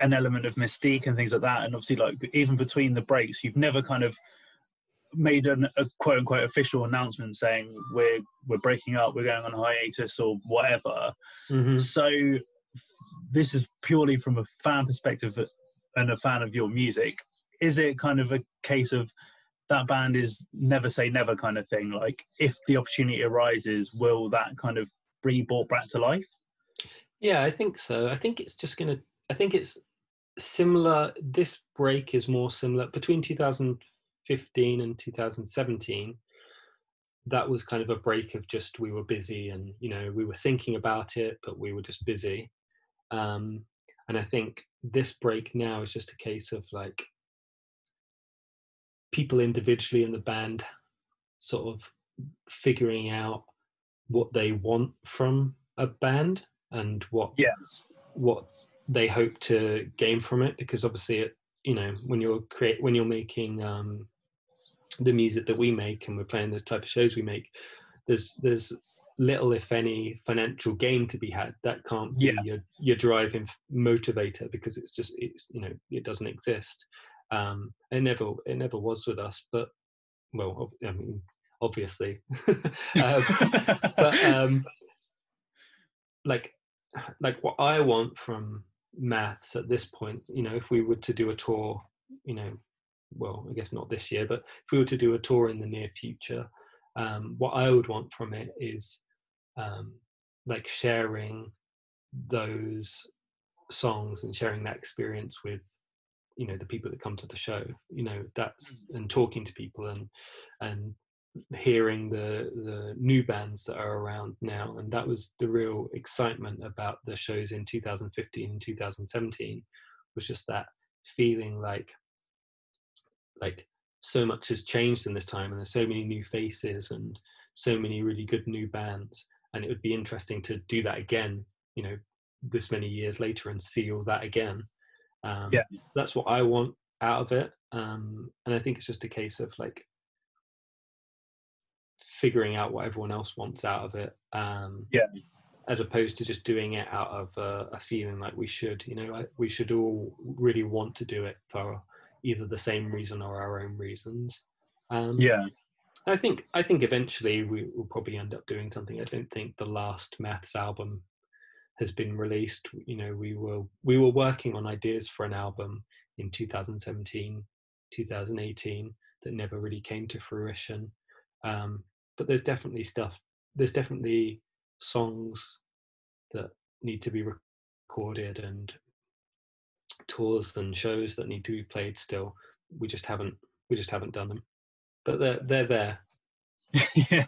an element of mystique and things like that. And obviously, like, even between the breaks, you've never kind of made a quote unquote official announcement saying we're breaking up, we're going on hiatus or whatever. So this is purely from a fan perspective and a fan of your music. Is it kind of a case of that band is never say never kind of thing? Like, if the opportunity arises, will that kind of be brought back to life? Yeah, I think so. I think it's similar. This break is more similar between 2015 and 2017. That was kind of a break of just, we were busy, and, you know, we were thinking about it, but we were just busy. And I think this break now is just a case of like people individually in the band sort of figuring out what they want from a band and what they hope to gain from it, because obviously it, you know, when you're making the music that we make and we're playing the type of shows we make, there's little if any financial gain to be had. That can't be your driving motivator, because it's you know, it doesn't exist. It never was with us, but well, I mean, obviously, like what I want from Maths at this point, you know, if we were to do a tour, you know, well, I guess not this year, but if we were to do a tour in the near future, what I would want from it is like sharing those songs and sharing that experience with, you know, the people that come to the show, you know, that's, and talking to people and hearing the new bands that are around now. And that was the real excitement about the shows in 2015 and 2017, was just that feeling like so much has changed in this time, and there's so many new faces and so many really good new bands, and it would be interesting to do that again, you know, this many years later and see all that again. That's what I want out of it, and I think it's just a case of like figuring out what everyone else wants out of it, as opposed to just doing it out of a feeling like we should, you know, like we should all really want to do it for either the same reason or our own reasons. I think eventually we will probably end up doing something. I don't think the last Maths album has been released. You know, we were working on ideas for an album in 2017, 2018 that never really came to fruition. But there's definitely songs that need to be recorded and tours and shows that need to be played still. We just haven't done them, but they're there. Yeah.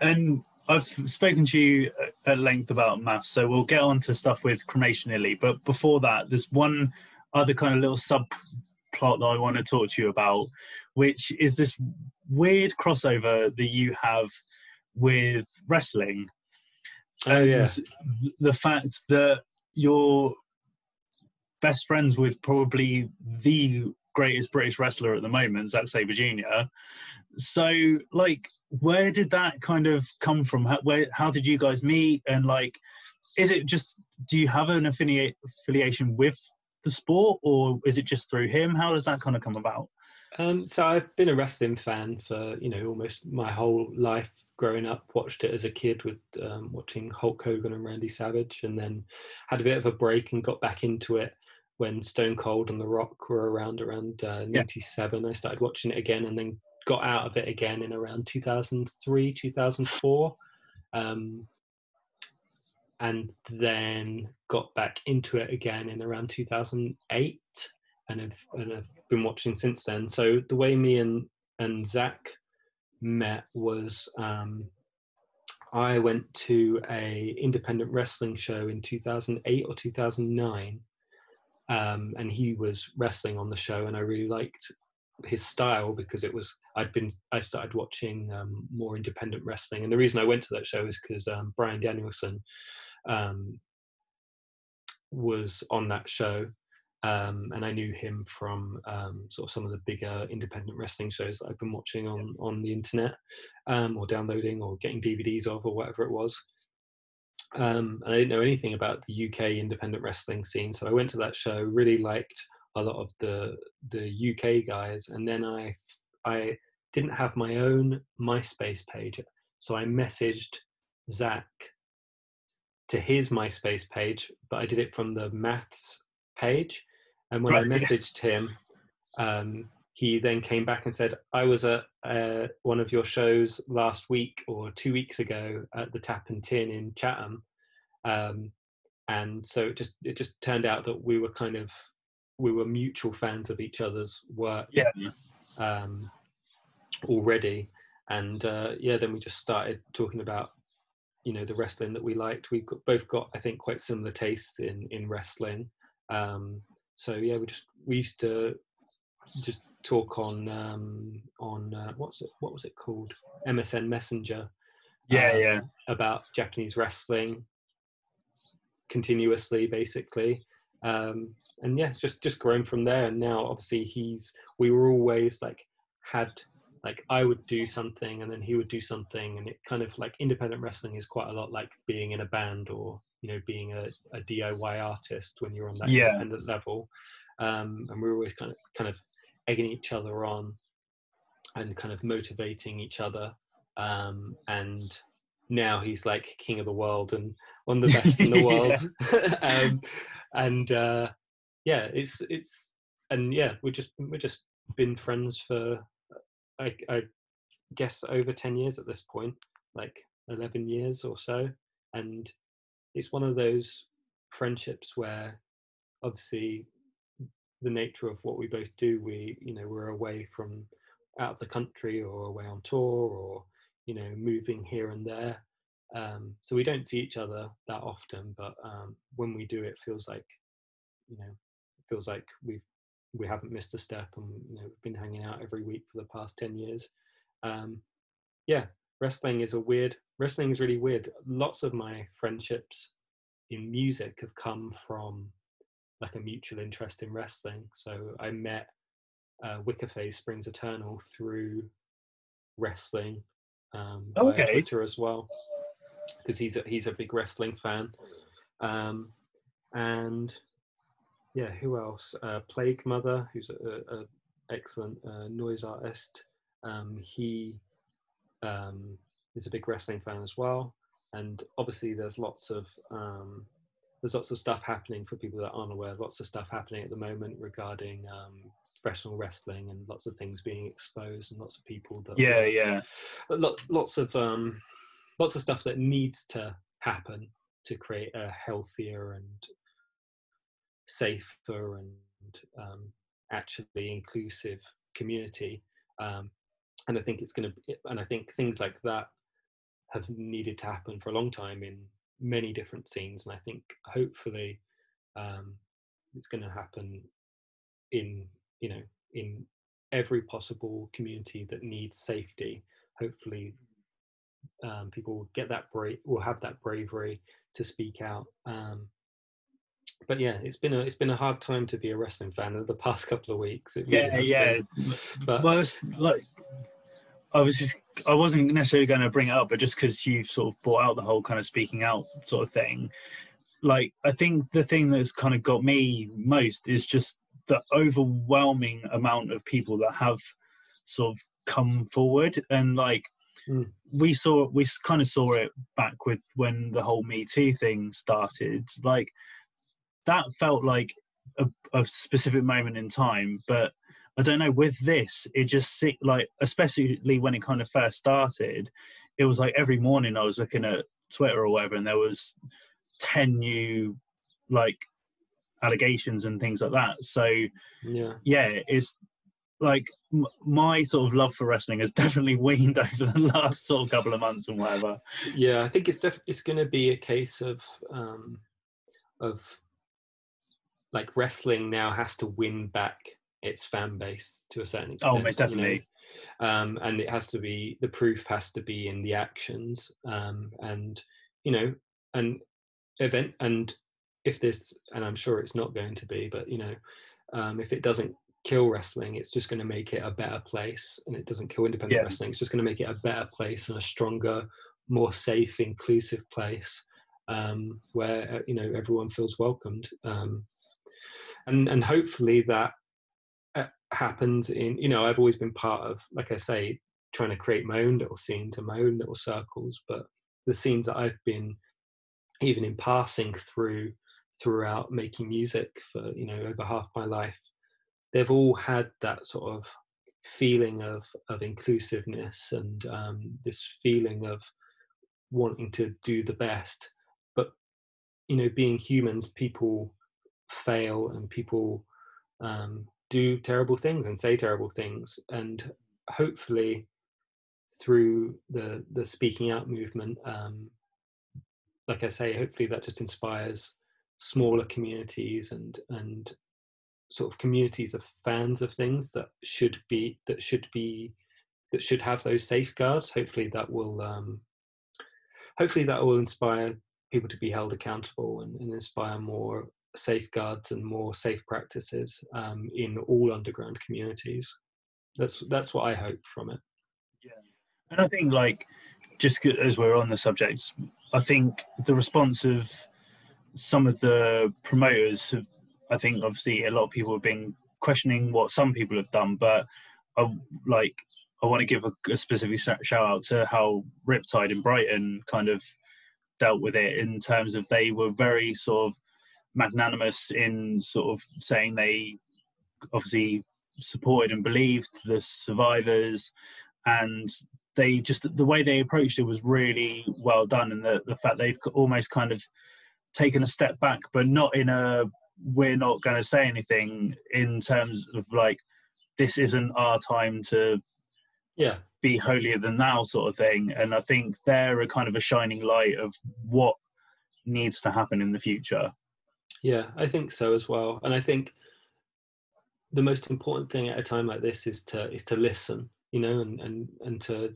And I've spoken to you at length about Maths, so we'll get on to stuff with Cremation Lily. But before that, there's one other kind of little subplot that I want to talk to you about, which is this weird crossover that you have with wrestling. Oh, yeah. And the fact that you're best friends with probably the greatest British wrestler at the moment, Zack Sabre Jr. So, like, where did that kind of come from? How did you guys meet? And like, is it just, do you have an affiliation with the sport, or is it just through him? How does that kind of come about? So I've been a wrestling fan for, you know, almost my whole life growing up. Watched it as a kid with watching Hulk Hogan and Randy Savage, and then had a bit of a break and got back into it when Stone Cold and The Rock were around 97. I started watching it again, and then got out of it again in around 2003, 2004, and then got back into it again in around 2008, and I've been watching since then. So the way me and Zach met was I went to a independent wrestling show in 2008 or 2009, and he was wrestling on the show, and I really liked his style, because I started watching more independent wrestling. And the reason I went to that show is because Bryan Danielson was on that show, and I knew him from sort of some of the bigger independent wrestling shows that I've been watching on the internet, or downloading or getting DVDs of, or whatever it was. And I didn't know anything about the UK independent wrestling scene, so I went to that show, really liked a lot of the UK guys, and then I didn't have my own MySpace page, so I messaged Zach to his MySpace page, but I did it from the Maths page. And when I messaged him, he then came back and said, I was at one of your shows last week or 2 weeks ago at the Tap and Tin in Chatham, and so it just turned out that we were mutual fans of each other's work already. And then we just started talking about, you know, the wrestling that we liked. We've both got, I think, quite similar tastes in wrestling. So we used to just talk on what was it called, MSN Messenger. Yeah. About Japanese wrestling continuously, basically. And yeah, it's just grown from there. And now obviously we were always had I would do something and then he would do something, and it kind of like independent wrestling is quite a lot like being in a band or, you know, being a DIY artist when you're on that independent level. And we were always kind of egging each other on and kind of motivating each other. And now he's like king of the world and one of the best in the world. We've just been friends for I guess over 10 years at this point, like 11 years or so. And it's one of those friendships where obviously the nature of what we both do, we're away from out of the country or away on tour or, you know, moving here and there. So we don't see each other that often, but when we do, it feels like, you know, we haven't missed a step, and, you know, we've been hanging out every week for the past 10 years. Wrestling is really weird. Lots of my friendships in music have come from like a mutual interest in wrestling. So I met Wicca Phase Springs Eternal through wrestling, via Twitter as well, because he's a big wrestling fan. And who else? Plague Mother, who's an excellent noise artist. He is a big wrestling fan as well. And obviously there's lots of stuff happening for people that aren't aware. Lots of stuff happening at the moment regarding professional wrestling, and lots of things being exposed, and lots of people that lots of stuff that needs to happen to create a healthier and safer and actually inclusive community. And I think things like that have needed to happen for a long time in many different scenes, and I think hopefully it's going to happen in every possible community that needs safety. Hopefully people get that have that bravery to speak out. But yeah, it's been a hard time to be a wrestling fan in the past couple of weeks. It really has been. But I wasn't necessarily going to bring it up, but just because you've sort of brought out the whole kind of speaking out sort of thing, like I think the thing that's kind of got me most is just the overwhelming amount of people that have sort of come forward. And like we kind of saw it back with when the whole Me Too thing started. Like that felt like a specific moment in time, but I don't know, with this, it just like, especially when it kind of first started, it was like every morning I was looking at Twitter or whatever, and there was 10 new like allegations and things like that. So yeah, it's like my sort of love for wrestling has definitely waned over the last sort of couple of months and whatever. Yeah, I think it's going to be a case of like wrestling now has to win back its fan base to a certain extent. Oh, most definitely. You know? And it has to be, the proof has to be in the actions. And I'm sure it's not going to be, but, you know, if it doesn't kill wrestling, it's just going to make it a better place. And it doesn't kill independent wrestling. It's just going to make it a better place and a stronger, more safe, inclusive place where, you know, everyone feels welcomed. And hopefully that happens in, you know, I've always been part of, like I say, trying to create my own little scenes and my own little circles, but the scenes that I've been even in passing throughout making music for, you know, over half my life, they've all had that sort of feeling of inclusiveness and this feeling of wanting to do the best. But, you know, being humans, people fail and people do terrible things and say terrible things, and hopefully through the speaking out movement, like I say, hopefully that just inspires smaller communities and sort of communities of fans of things that should have those safeguards. Hopefully that will inspire people to be held accountable and inspire more safeguards and more safe practices in all underground communities. That's what I hope from it. Yeah, and I think, like, just as we're on the subject, I think the response of some of the promoters have, I think obviously a lot of people have been questioning what some people have done, but I want to give a specific shout out to how Riptide in Brighton kind of dealt with it, in terms of they were very sort of magnanimous in sort of saying they obviously supported and believed the survivors, and they just, the way they approached it was really well done, and the fact they've almost kind of taken a step back, but not in a we're not going to say anything, in terms of like, this isn't our time to be holier than thou sort of thing. And I think they're a kind of a shining light of what needs to happen in the future. Yeah, I think so as well. And I think the most important thing at a time like this is to listen, you know, and to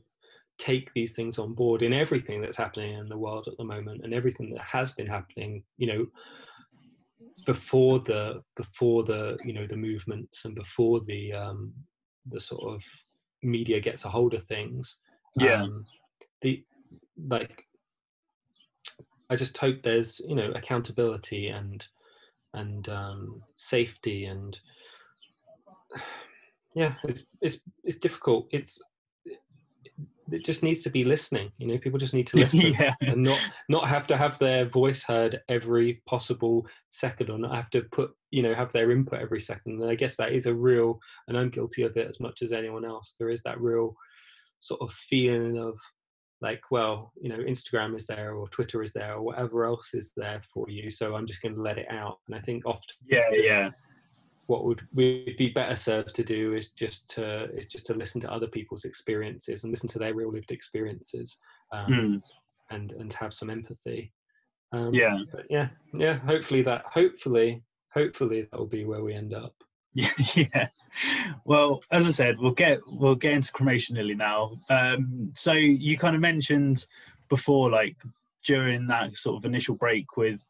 take these things on board in everything that's happening in the world at the moment, and everything that has been happening, you know, before the you know, the movements, and before the sort of media gets a hold of things. I just hope there's, you know, accountability and safety, and yeah, it's difficult. It just needs to be listening, you know. People just need to listen and not have to have their voice heard every possible second, or not have to have their input every second. And I guess that is a real, and I'm guilty of it as much as anyone else, there is that real sort of feeling of like, well, you know, Instagram is there, or Twitter is there, or whatever else is there for you, so I'm just going to let it out. And I think often what would we be better served to do is just to listen to other people's experiences, and listen to their real lived experiences, and have some empathy. Hopefully that will be where we end up. Yeah. Well, as I said, we'll get into Cremation Lily now. So you kind of mentioned before, like during that sort of initial break with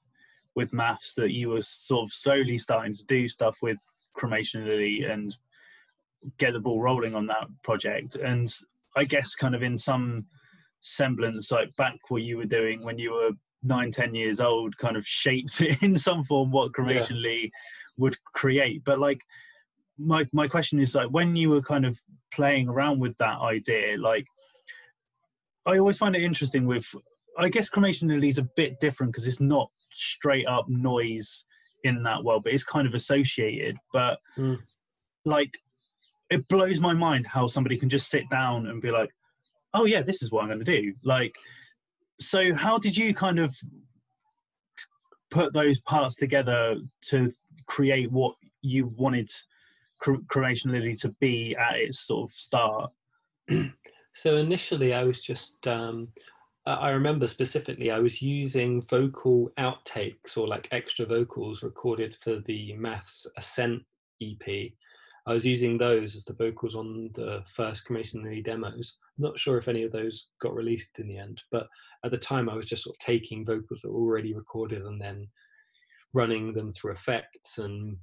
Maths, that you were sort of slowly starting to do stuff with Cremation Lily and get the ball rolling on that project. And I guess kind of in some semblance, like back what you were doing when you were 9-10 years old, kind of shaped in some form what Cremation Lily would create. But like my question is, like, when you were kind of playing around with that idea, like, I always find it interesting with, I guess Cremation Lily is a bit different because it's not straight up noise in that world, but it's kind of associated. But like, it blows my mind how somebody can just sit down and be like, oh yeah, this is what I'm going to do. Like, so how did you kind of put those parts together to create what you wanted Cremation Lily to be at its sort of start? So initially I was just I remember specifically I was using vocal outtakes, or like extra vocals recorded for the Maths Ascent EP. I was using those as the vocals on the first Cremation Lily demos. I'm not sure if any of those got released in the end, but at the time I was just sort of taking vocals that were already recorded and then running them through effects and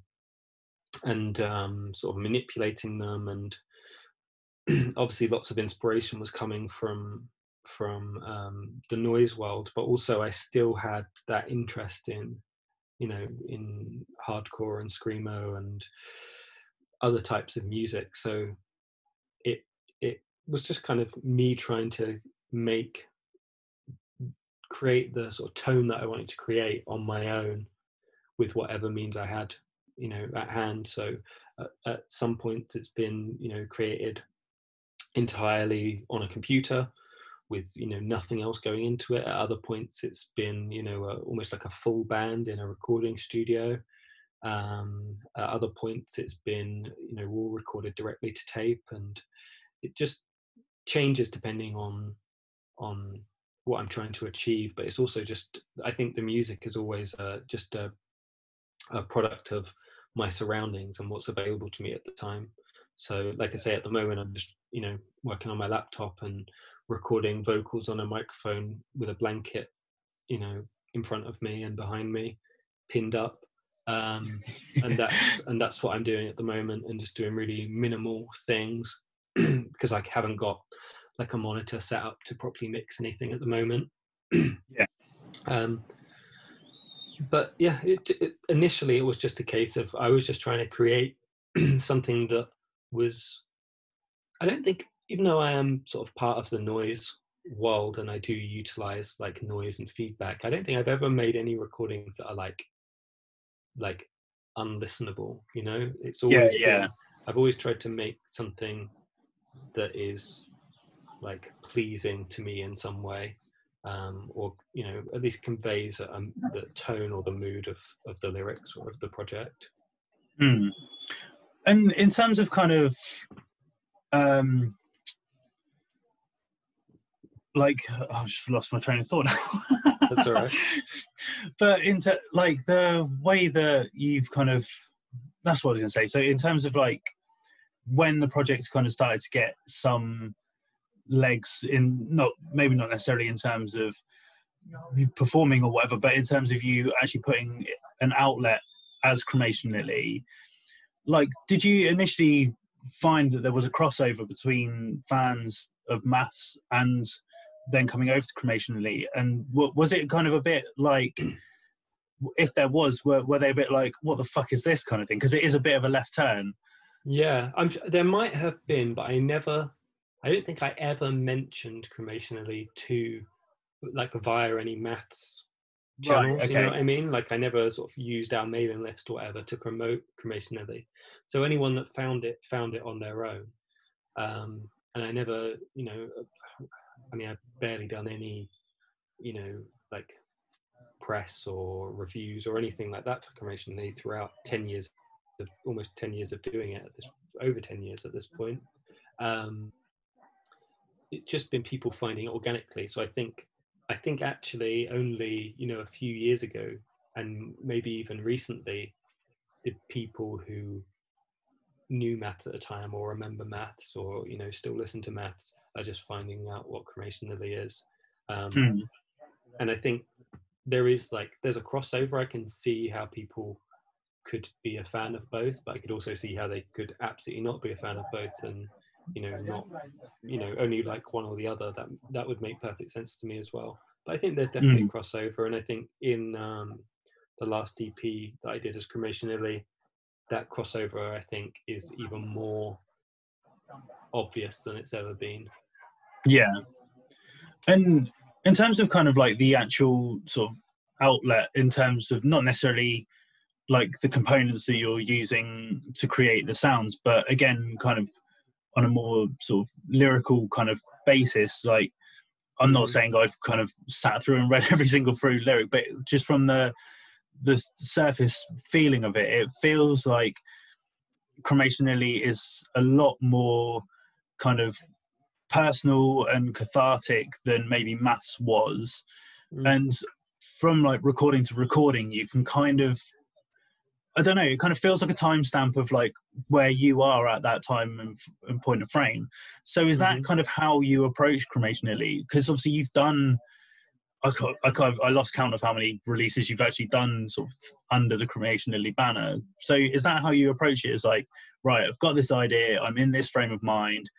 sort of manipulating them. And obviously lots of inspiration was coming from the noise world, but also I still had that interest in hardcore and screamo and other types of music. So it was just kind of me trying to create the sort of tone that I wanted to create on my own with whatever means I had, you know, at hand. So at some point it's been, you know, created entirely on a computer with, you know, nothing else going into it. At other points it's been, you know, almost like a full band in a recording studio. At other points it's been, you know, all recorded directly to tape, and it just changes depending on what I'm trying to achieve. But it's also just, I think the music is always just a product of my surroundings and what's available to me at the time. So like I say, at the moment, I'm just, you know, working on my laptop and recording vocals on a microphone with a blanket, you know, in front of me and behind me, pinned up. And that's what I'm doing at the moment, and just doing really minimal things because I haven't got like a monitor set up to properly mix anything at the moment. Yeah. But yeah, initially it was just a case of I was just trying to create something that was, I don't think, even though I am sort of part of the noise world and I do utilize like noise and feedback, I don't think I've ever made any recordings that are like unlistenable, you know. It's always I've always tried to make something that is like pleasing to me in some way, or, you know, at least conveys the tone or the mood of the lyrics or of the project. Mm. And in terms of kind of like, I just lost my train of thought now. That's all right. But into like the way that you've kind of, that's what I was going to say. So in terms of like when the project's kind of started to get some legs in, maybe not necessarily in terms of you performing or whatever, but in terms of you actually putting an outlet as Cremation Lily, like did you initially find that there was a crossover between fans of Maths and then coming over to Cremation Lily? And was it kind of a bit like, if there was, were they a bit like, what the fuck is this kind of thing? Because it is a bit of a left turn. Yeah, there might have been, but I don't think I ever mentioned Cremation Lily to, like, via any Maths channels, right, okay. You know what I mean? Like, I never sort of used our mailing list or whatever to promote Cremation Lily. So anyone that found it on their own. And I never, you know, I mean, I've barely done any, you know, like press or reviews or anything like that for Cremation Lily throughout 10 years, almost 10 years of doing it, over 10 years at this point. It's just been people finding it organically. So I think actually only, you know, a few years ago and maybe even recently did people who knew Maths at the time or remember Maths or, you know, still listen to Maths are just finding out what Cremation Lily is. And I think there's a crossover. I can see how people could be a fan of both, but I could also see how they could absolutely not be a fan of both and, you know, not, you know, only like one or the other. That would make perfect sense to me as well. But I think there's definitely a crossover. And I think in the last EP that I did as Cremation Lily, that crossover I think is even more obvious than it's ever been. Yeah. And in terms of kind of like the actual sort of outlet, in terms of not necessarily like the components that you're using to create the sounds, but again kind of on a more sort of lyrical kind of basis, like I'm not saying I've kind of sat through and read every single through lyric, but just from the surface feeling of it, it feels like Cremation Lily is a lot more kind of personal and cathartic than maybe Maths was. And from like recording to recording, you can kind of, I don't know, it kind of feels like a timestamp of like where you are at that time and point of frame. So is that kind of how you approach Cremation Lily? Because obviously you've done, I lost count of how many releases you've actually done sort of under the Cremation Lily banner. So is that how you approach it? It's like, right, I've got this idea, I'm in this frame of mind,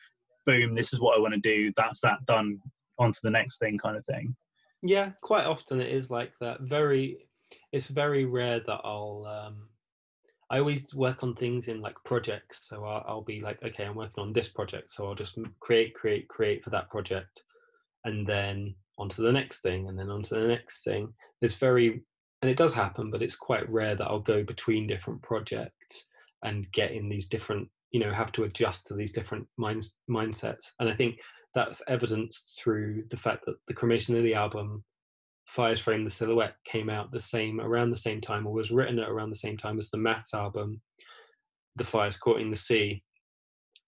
boom, this is what I want to do, that's that done, on to the next thing kind of thing? Yeah, quite often it is like that. It's very rare that I'll, I always work on things in like projects. So I'll be like, okay, I'm working on this project, so I'll just create for that project, and then onto the next thing, and then onto the next thing. And it does happen, but it's quite rare that I'll go between different projects and get in these different, you know, have to adjust to these different mindsets. And I think that's evidenced through the fact that the Cremation Lily album, Fires Frame the Silhouette, came out around the same time, or was written at around the same time as the Maths album, The Fires Caught in the Sea.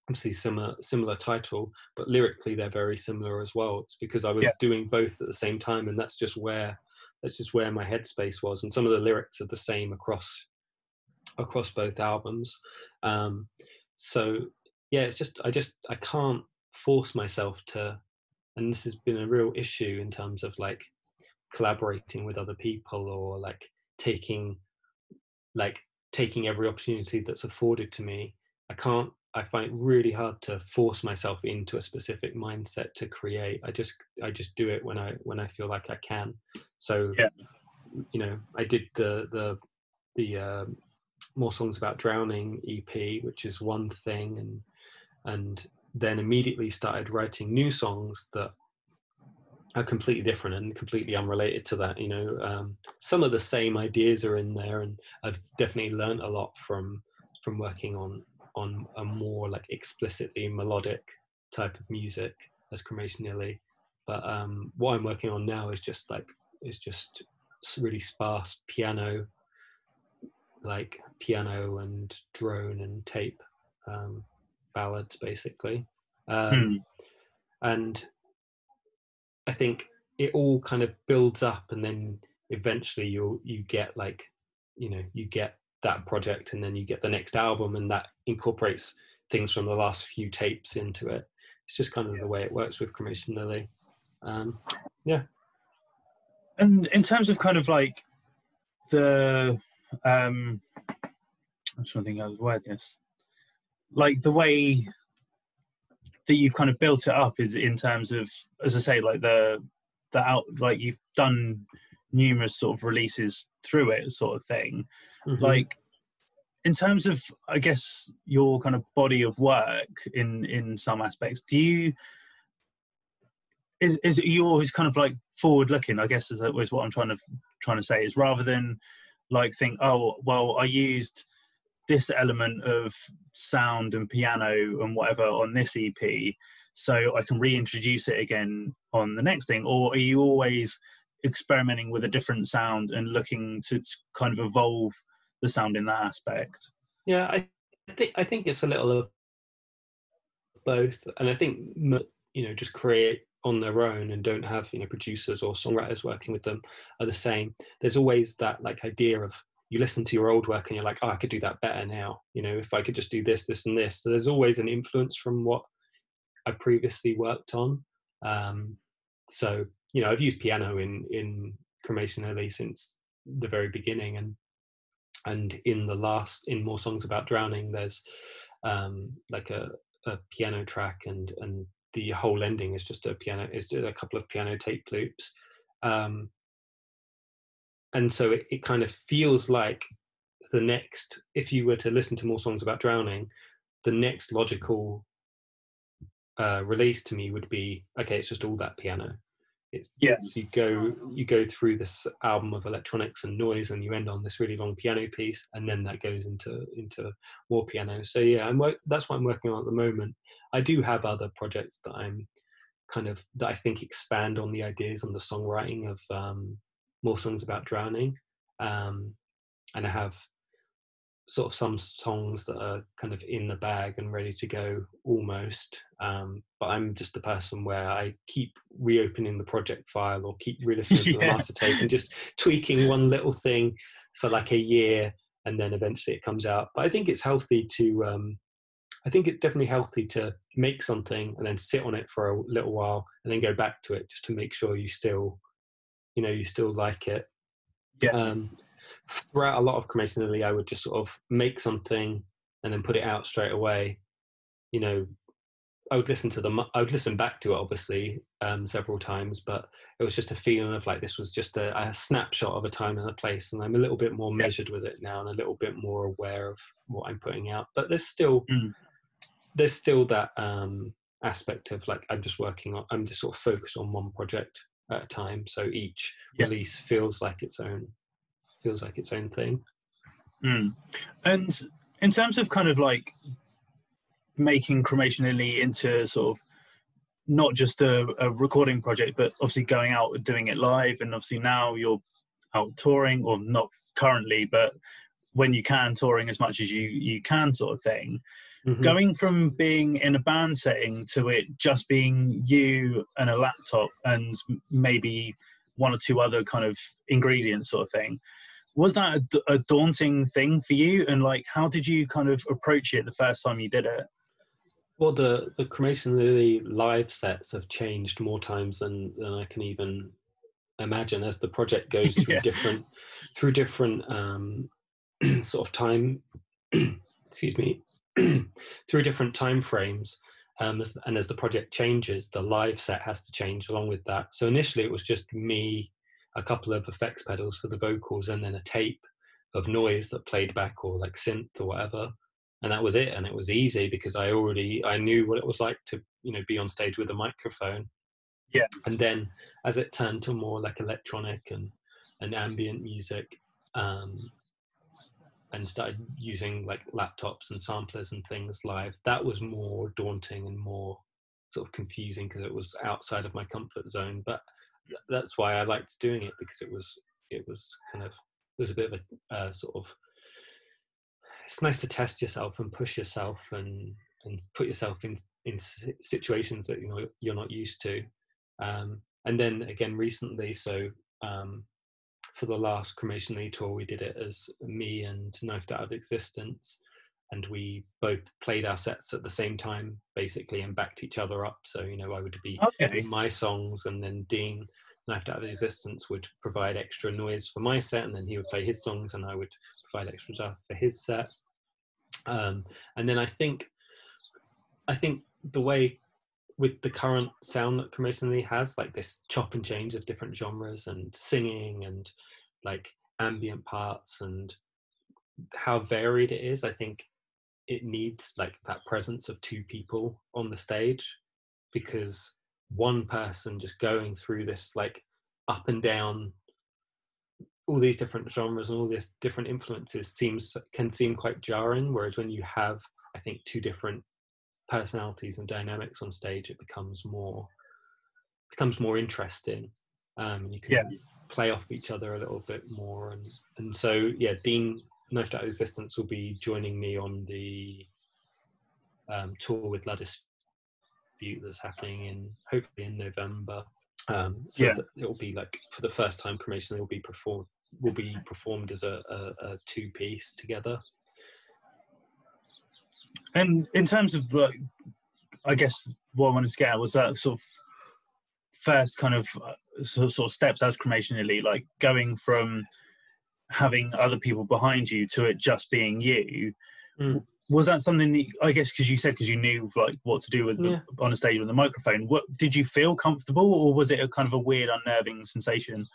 Obviously similar title, but lyrically they're very similar as well. It's because I was doing both at the same time, and that's just where my headspace was. And some of the lyrics are the same across across both albums. So yeah, it's just, I can't force myself to, and this has been a real issue in terms of like collaborating with other people, or like taking every opportunity that's afforded to me. I find it really hard to force myself into a specific mindset to create. I just do it when I feel like I can. So, yeah. You know, I did the More Songs About Drowning EP, which is one thing, and then immediately started writing new songs that are completely different and completely unrelated to that. You know, some of the same ideas are in there, and I've definitely learned a lot from working on a more like explicitly melodic type of music as Cremation Lily. But what I'm working on now is just really sparse piano, like piano and drone and tape ballads basically. And I think it all kind of builds up, and then eventually you get like, you know, you get that project, and then you get the next album, and that incorporates things from the last few tapes into it. It's just kind of the way it works with Cremation Lily. Yeah. And in terms of kind of like the, I'm trying to think how to word this, like the way that you've kind of built it up is in terms of, as I say, like like you've done numerous sort of releases through it sort of thing. Mm-hmm. Like in terms of, I guess, your kind of body of work in some aspects, is it you always kind of like forward looking, I guess, is what I'm trying to say, is rather than like think, oh well, I used this element of sound and piano and whatever on this EP, so I can reintroduce it again on the next thing? Or are you always experimenting with a different sound and looking to kind of evolve the sound in that aspect? Yeah, I think it's a little of both, and I think, you know, just create on their own and don't have, you know, producers or songwriters working with them are the same. There's always that like idea of, you listen to your old work and you're like, oh, I could do that better now, you know, if I could just do this, this and this. So there's always an influence from what I previously worked on. So, you know, I've used piano in Cremation Lily since the very beginning, and in More Songs About Drowning, there's like a piano track, and the whole ending is just a couple of piano tape loops. And so it kind of feels like the next, if you were to listen to More Songs About Drowning, the next logical release to me would be, okay, it's just all that piano. It's, yes. You go through this album of electronics and noise, and you end on this really long piano piece, and then that goes into more piano. So yeah, that's what I'm working on at the moment. I do have other projects that I'm kind of, that I think expand on the ideas and the songwriting of More Songs About Drowning, and I have sort of some songs that are kind of in the bag and ready to go almost, but I'm just the person where I keep reopening the project file or keep re-listening to the master tape and just tweaking one little thing for like a year, and then eventually it comes out. But I think it's healthy to I think it's definitely healthy to make something and then sit on it for a little while and then go back to it, just to make sure you still like it. Yeah. Throughout a lot of Cremation Lily, I would just sort of make something and then put it out straight away. You know, I would listen back to it, obviously, several times, but it was just a feeling of like, this was just a snapshot of a time and a place, and I'm a little bit more measured with it now and a little bit more aware of what I'm putting out. But there's still that aspect of like, I'm just sort of focused on one project at a time, so each release feels like its own thing. And in terms of kind of like making Cremation Lily into sort of not just a recording project, but obviously going out and doing it live, and obviously now you're out touring, or not currently, but when you can, touring as much as you can sort of thing. Mm-hmm. Going from being in a band setting to it just being you and a laptop and maybe one or two other kind of ingredients sort of thing, Was that a daunting thing for you? And like, how did you kind of approach it the first time you did it? Well, the Cremation Lily live sets have changed more times than I can even imagine as the project goes through different sort of time, excuse me, through different time frames. And as the project changes, the live set has to change along with that. So initially it was just me, a couple of effects pedals for the vocals, and then a tape of noise that played back, or like synth or whatever. And that was it. And it was easy because I knew what it was like to, you know, be on stage with a microphone. Yeah. And then as it turned to more like electronic and ambient music, and started using like laptops and samplers and things live, that was more daunting and more sort of confusing because it was outside of my comfort zone. But that's why I liked doing it, because it was kind of, there's a bit of a sort of, it's nice to test yourself and push yourself and put yourself in situations that, you know, you're not used to. And then again recently, so for the last Cremation Lily tour, we did it as me and Knifed Out of Existence, and we both played our sets at the same time, basically, and backed each other up. So, you know, I would be doing my songs, and then Dean, Knifed Out of Existence, would provide extra noise for my set, and then he would play his songs, and I would provide extra stuff for his set. And then I think the way with the current sound that Cremation Lily has, like this chop and change of different genres and singing and like ambient parts and how varied it is, I think it needs like that presence of two people on the stage, because one person just going through this like up and down all these different genres and all these different influences can seem quite jarring, whereas when you have, I think, two different personalities and dynamics on stage, it becomes more interesting. You can play off each other a little bit more, and so yeah, Dean, Knifed Out of Existence, will be joining me on the tour with La Dispute that's happening hopefully in November. That it'll be like, for the first time, Cremation will be performed as a two-piece together. And in terms of, like, I guess what I wanted to get at was that sort of first kind of sort of steps as Cremation Lily, like going from having other people behind you to it just being you. Mm. Was that something that, I guess, because you knew like what to do with on a stage with the microphone, did you feel comfortable, or was it a kind of a weird, unnerving sensation?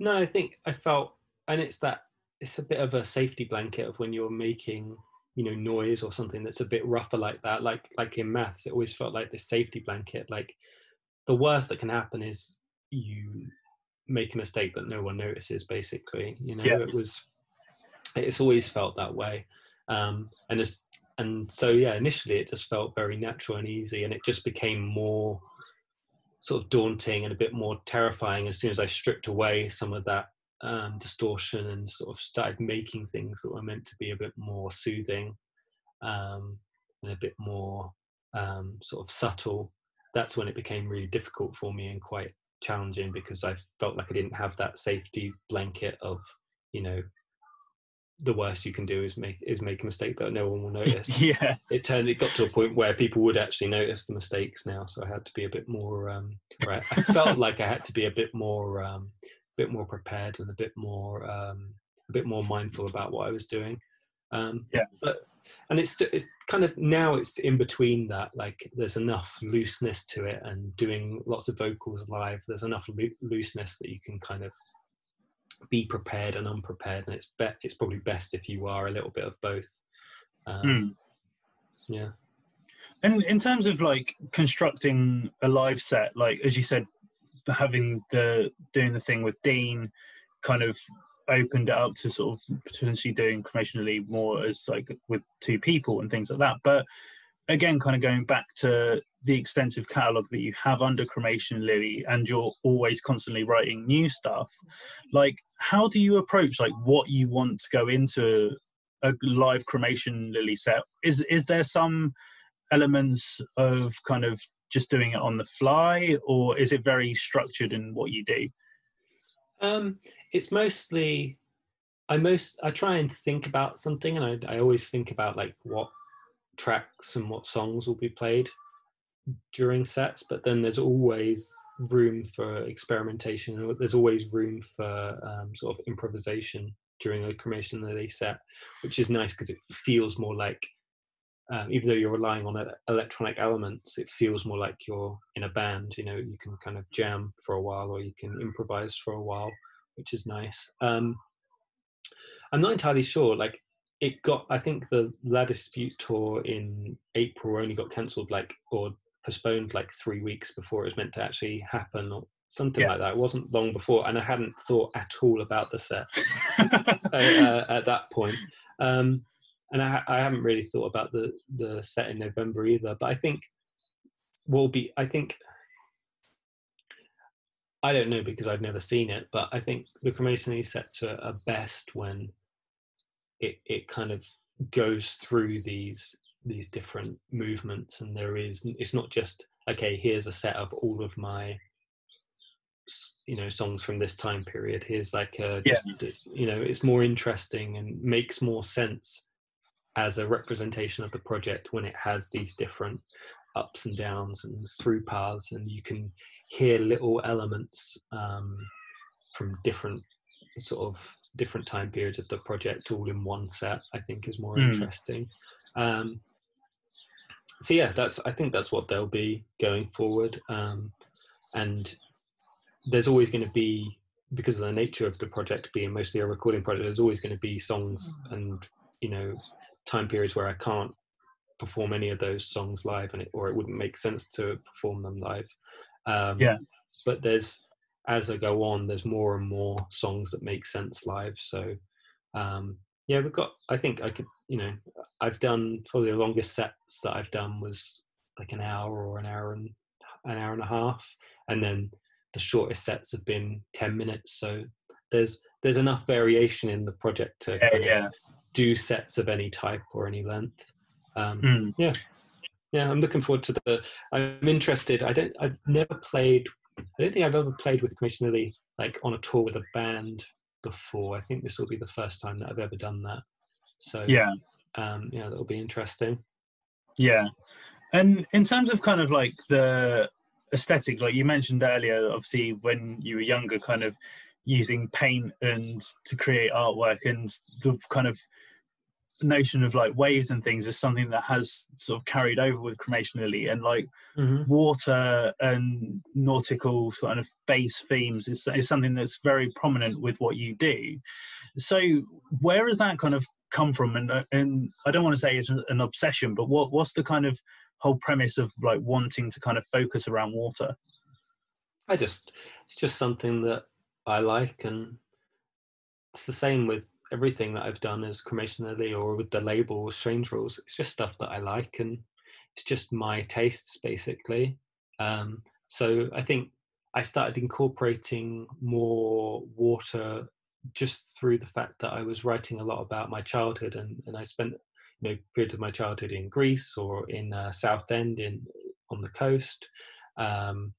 No, I think I felt, and it's a bit of a safety blanket of when you're making, you know, noise or something that's a bit rougher like that. Like in Maths, it always felt like this safety blanket. Like the worst that can happen is you make a mistake that no one notices, basically. You know, it's always felt that way. And so initially it just felt very natural and easy, and it just became more sort of daunting and a bit more terrifying as soon as I stripped away some of that distortion and sort of started making things that were meant to be a bit more soothing and a bit more sort of subtle. That's when it became really difficult for me and quite challenging, because I felt like I didn't have that safety blanket of, you know, the worst you can do is make a mistake that no one will notice. Yeah, it got to a point where people would actually notice the mistakes now, so I had to be a bit more I felt like I had to be a bit more prepared and a bit more mindful about what I was doing. But it's kind of, now it's in between that, like there's enough looseness to it, and doing lots of vocals live, there's enough looseness that you can kind of be prepared and unprepared, and it's probably best if you are a little bit of both. And in terms of like constructing a live set, like as you said, doing the thing with Dean kind of opened it up to sort of potentially doing Cremation Lily more as like with two people and things like that. But again, kind of going back to the extensive catalogue that you have under Cremation Lily, and you're always constantly writing new stuff, like how do you approach like what you want to go into a live Cremation Lily set? Is there some elements of kind of just doing it on the fly, or is it very structured in what you do? It's mostly I try and think about something, and I always think about like what tracks and what songs will be played during sets, but then there's always room for experimentation, and there's always room for sort of improvisation during a Cremation Lily set, which is nice because it feels more like, even though you're relying on electronic elements, it feels more like you're in a band. You know, you can kind of jam for a while, or you can improvise for a while, which is nice. I'm not entirely sure. Like, it got, I think the La Dispute tour in April only got cancelled, like, or postponed like 3 weeks before it was meant to actually happen, or something like that. It wasn't long before, and I hadn't thought at all about the set at that point. And I haven't really thought about the set in November either, but I think I don't know because I've never seen it, but I think the Cremation Lily sets are best when it kind of goes through these different movements, and it's not just, okay, here's a set of all of my, you know, songs from this time period. Here's like you know, it's more interesting and makes more sense as a representation of the project when it has these different ups and downs and through paths, and you can hear little elements from different sort of different time periods of the project all in one set, I think is more interesting. So yeah, I think that's what they'll be going forward. And there's always going to be, because of the nature of the project being mostly a recording project, there's always going to be songs and, you know, time periods where I can't perform any of those songs live, or it wouldn't make sense to perform them live. But as I go on, there's more and more songs that make sense live. So we've got, I think I could, you know, I've done probably the longest sets that I've done was like an hour or an hour and a half. And then the shortest sets have been 10 minutes. So there's enough variation in the project to do sets of any type or any length. I'm looking forward to I'm interested. I don't think I've ever played with Cremation Lily like on a tour with a band before. I think this will be the first time that I've ever done that. So that'll be interesting. Yeah. And in terms of kind of like the aesthetic, like you mentioned earlier, obviously when you were younger, kind of using paint and to create artwork, and the kind of notion of like waves and things is something that has sort of carried over with Cremation Lily, and like water and nautical kind of base themes is something that's very prominent with what you do. So where has that kind of come from? And I don't want to say it's an obsession, but what's the kind of whole premise of like wanting to kind of focus around water? It's just something that I like, and it's the same with everything that I've done as Cremation Lily or with the label or Strange Rules. It's just stuff that I like, and it's just my tastes basically. So I think I started incorporating more water just through the fact that I was writing a lot about my childhood, and I spent, you know, periods of my childhood in Greece or in Southend on the coast. And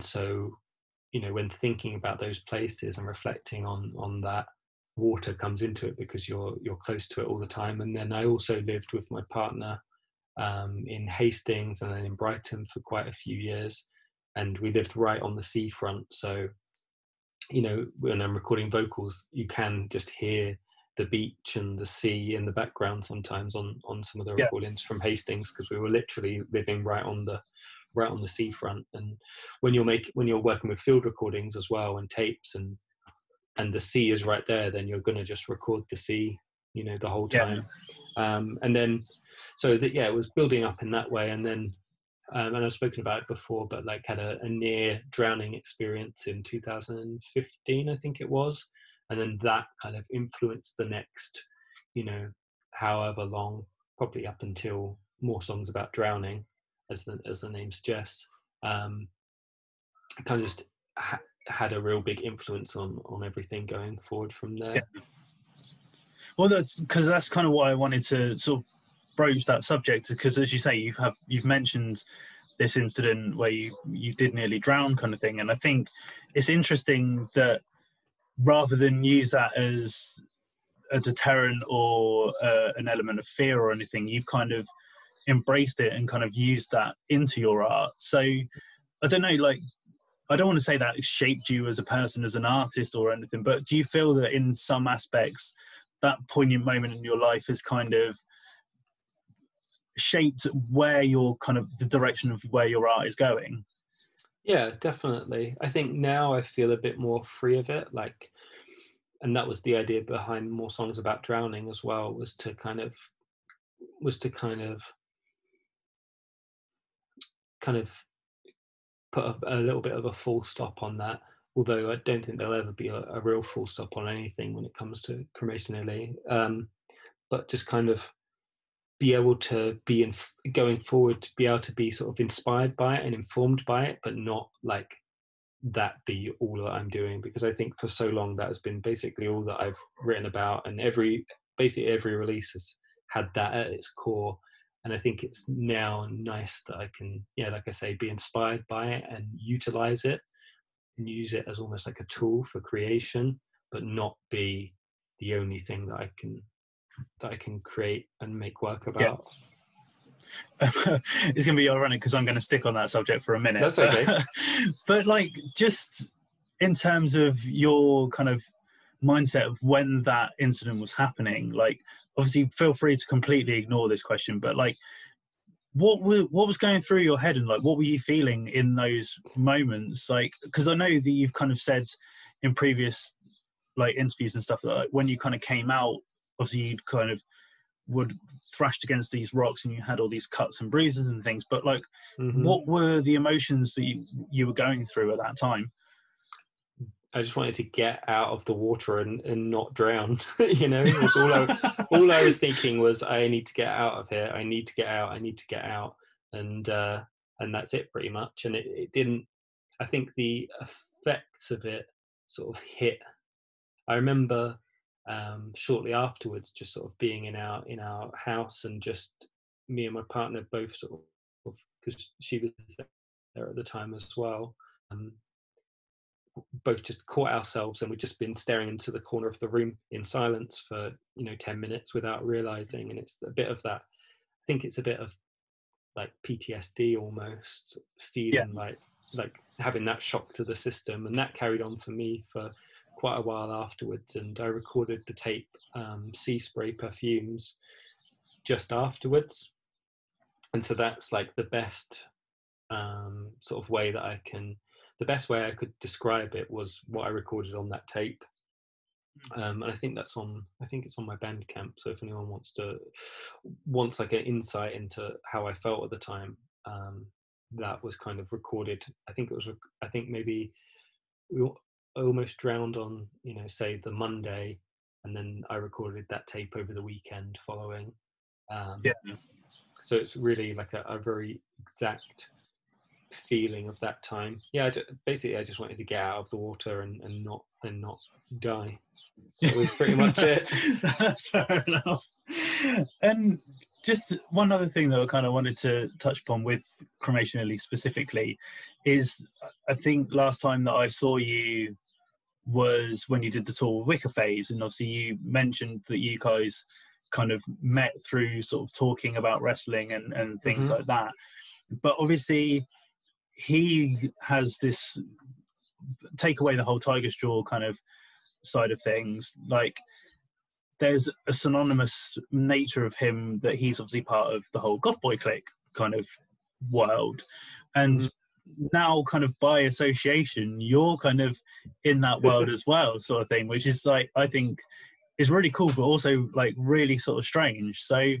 so, you know, when thinking about those places and reflecting on that, water comes into it because you're close to it all the time. And then I also lived with my partner in Hastings and then in Brighton for quite a few years, and we lived right on the seafront. So, you know, when I'm recording vocals, you can just hear the beach and the sea in the background sometimes on some of the recordings from Hastings, because we were literally living right on the seafront. And when you're working with field recordings as well and tapes, and the sea is right there, then you're going to just record the sea, you know, the whole time. It was building up in that way. And then, and I've spoken about it before, but like had a near drowning experience in 2015, I think it was. And then that kind of influenced the next, you know, however long, probably up until More Songs About Drowning, as the name suggests, kind of just had a real big influence on everything going forward from there. Yeah. Well, that's kind of why I wanted to sort of broach that subject, because as you say, you've mentioned this incident where you did nearly drown kind of thing, and I think it's interesting that rather than use that as a deterrent or an element of fear or anything. You've kind of embraced it and kind of used that into your art. So I don't know, like, I don't want to say that shaped you as a person, as an artist or anything, but do you feel that in some aspects that poignant moment in your life has kind of shaped where your kind of the direction of where your art is going? Yeah, definitely. I think now I feel a bit more free of it, like, and that was the idea behind More Songs About Drowning as well, was to kind of put a little bit of a full stop on that, although I don't think there'll ever be a real full stop on anything when it comes to Cremation Lily, but just kind of be able to be going forward, to be able to be sort of inspired by it and informed by it, but not like that be all that I'm doing, because I think for so long that has been basically all that I've written about, and basically every release has had that at its core. And I think it's now nice that I can, yeah, like I say, be inspired by it and utilize it and use it as almost like a tool for creation, but not be the only thing that I can create and make work about. Yeah. It's going to be ironic because I'm going to stick on that subject for a minute. That's okay. But like, just in terms of your kind of mindset of when that incident was happening, like, obviously feel free to completely ignore this question, but like, what was going through your head and like, what were you feeling in those moments? Like, because I know that you've kind of said in previous like interviews and stuff that like, when you kind of came out, obviously you'd kind of would thrashed against these rocks and you had all these cuts and bruises and things, but like, mm-hmm. What were the emotions that you were going through at that time? I just wanted to get out of the water and not drown. You know, it was all I was thinking was, I need to get out of here. I need to get out. I need to get out. And that's it pretty much. And it didn't, I think the effects of it sort of hit. I remember shortly afterwards, just sort of being in our house, and just me and my partner both sort of, because she was there at the time as well. Both just caught ourselves, and we'd just been staring into the corner of the room in silence for 10 minutes without realizing. And it's a bit of that, I think it's a bit of like PTSD almost, feeling, yeah. like having that shock to the system, and that carried on for me for quite a while afterwards. And I recorded the tape Sea Spray Perfumes just afterwards, and so that's like the best sort of way that the best way I could describe it was what I recorded on that tape. And I think that's on my Bandcamp. So if anyone wants like an insight into how I felt at the time, that was kind of recorded. I think maybe we almost drowned on, say the Monday, and then I recorded that tape over the weekend following. Yeah. So it's really like a very exact feeling of that time. Yeah, basically I just wanted to get out of the water and not die. That was pretty much it. That's fair enough. And just one other thing that I kind of wanted to touch upon with Cremation Lily specifically is, I think last time that I saw you was when you did the tour with Wicca Phase, and obviously you mentioned that you guys kind of met through sort of talking about wrestling and things mm-hmm. like that. But obviously he has this, take away the whole Tiger's Jaw kind of side of things, like there's a synonymous nature of him that he's obviously part of the whole goth boy clique kind of world, and mm-hmm. now kind of by association you're kind of in that world as well, sort of thing, which is like, I think is really cool, but also like really sort of strange. So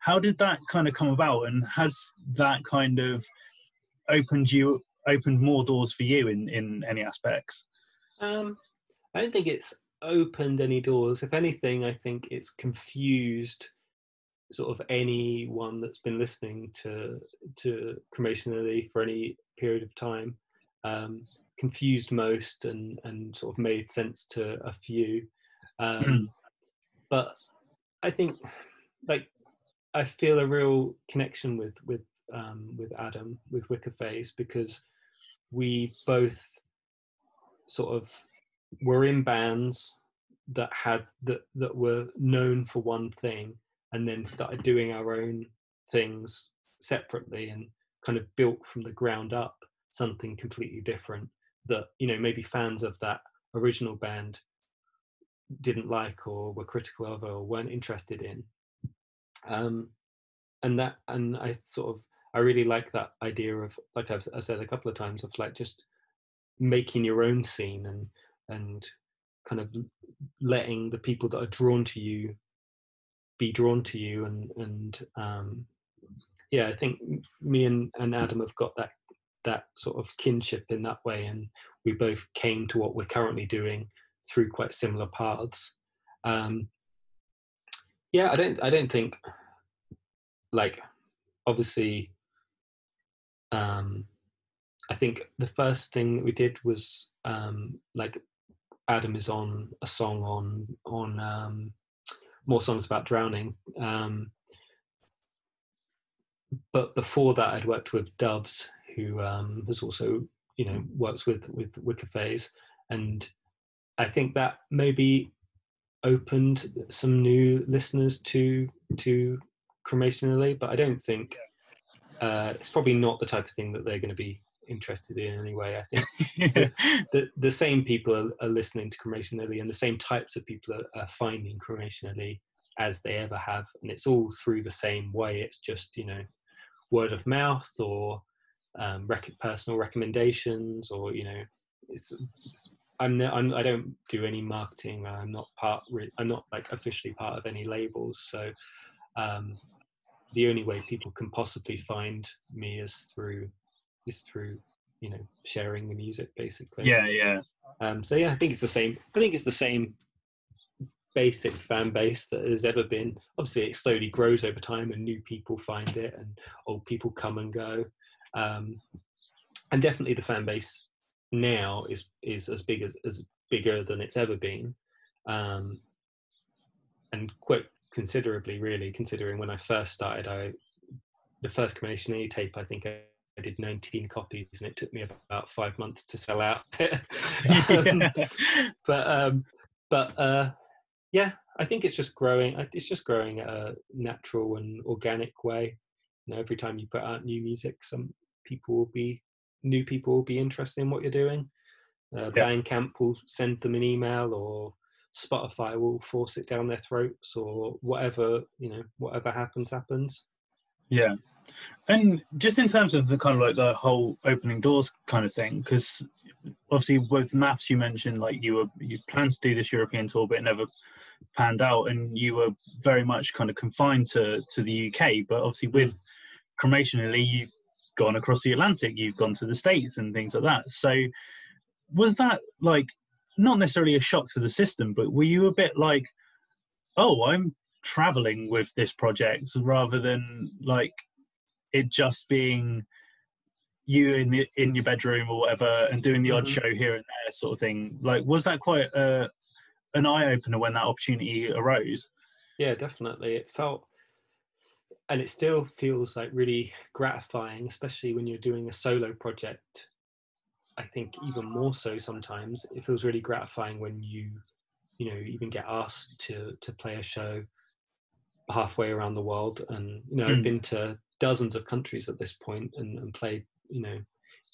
how did that kind of come about, and has that kind of opened more doors for you in any aspects? I don't think it's opened any doors. If anything, I think it's confused sort of anyone that's been listening to Cremation Lily for any period of time, confused most and sort of made sense to a few. But I think, like, I feel a real connection with Adam, with Wicca Phase, because we both sort of were in bands that had that were known for one thing, and then started doing our own things separately and kind of built from the ground up something completely different that, you know, maybe fans of that original band didn't like or were critical of or weren't interested in. And I really like that idea of, like I've said a couple of times, of like just making your own scene and kind of letting the people that are drawn to you be drawn to you. And I think me and Adam have got that sort of kinship in that way, and we both came to what we're currently doing through quite similar paths. I don't think, like, obviously, I think the first thing that we did was, like, Adam is on a song on More Songs About Drowning. But before that, I'd worked with Dubs, who has also, you know, works with Wicca Phase, and I think that maybe opened some new listeners to Cremation Lily, but I don't think it's probably not the type of thing that they're going to be interested in anyway. I think the same people are listening to Cremation Lily, and the same types of people are finding Cremation Lily as they ever have, and it's all through the same way. It's just, you know, word of mouth or personal recommendations, or, you know, it's I don't do any marketing. I'm not like officially part of any labels. So the only way people can possibly find me is through, you know, sharing the music, basically. Yeah. I think it's the same. I think it's the same basic fan base that has ever been. Obviously, it slowly grows over time, and new people find it, and old people come and go. And definitely, the fan base now is bigger than it's ever been, and quite considerably, really, considering when I first started, the first Cremation Lily tape, I think I did 19 copies, and it took me about 5 months to sell out. But I think it's just growing. It's just growing at a natural and organic way. You know, every time you put out new music, new people will be interested in what you're doing. Bandcamp will send them an email, or Spotify will force it down their throats, or whatever, you know, whatever happens. Yeah. And just in terms of the kind of like the whole opening doors kind of thing, because obviously with Maths, you mentioned like you planned to do this European tour, but it never panned out, and you were very much kind of confined to the UK. But obviously with Cremation Lily, you've gone across the Atlantic, you've gone to the States and things like that. So was that like not necessarily a shock to the system, but were you a bit like, oh, I'm traveling with this project, rather than like it just being you in your bedroom or whatever and doing the odd show here and there sort of thing? Like, was that quite an eye-opener when that opportunity arose? Yeah, definitely. It felt, and it still feels like really gratifying, especially when you're doing a solo project. I think even more so sometimes. It feels really gratifying when you know, even get asked to play a show halfway around the world. And, you know, I've been to dozens of countries at this point, and played, you know,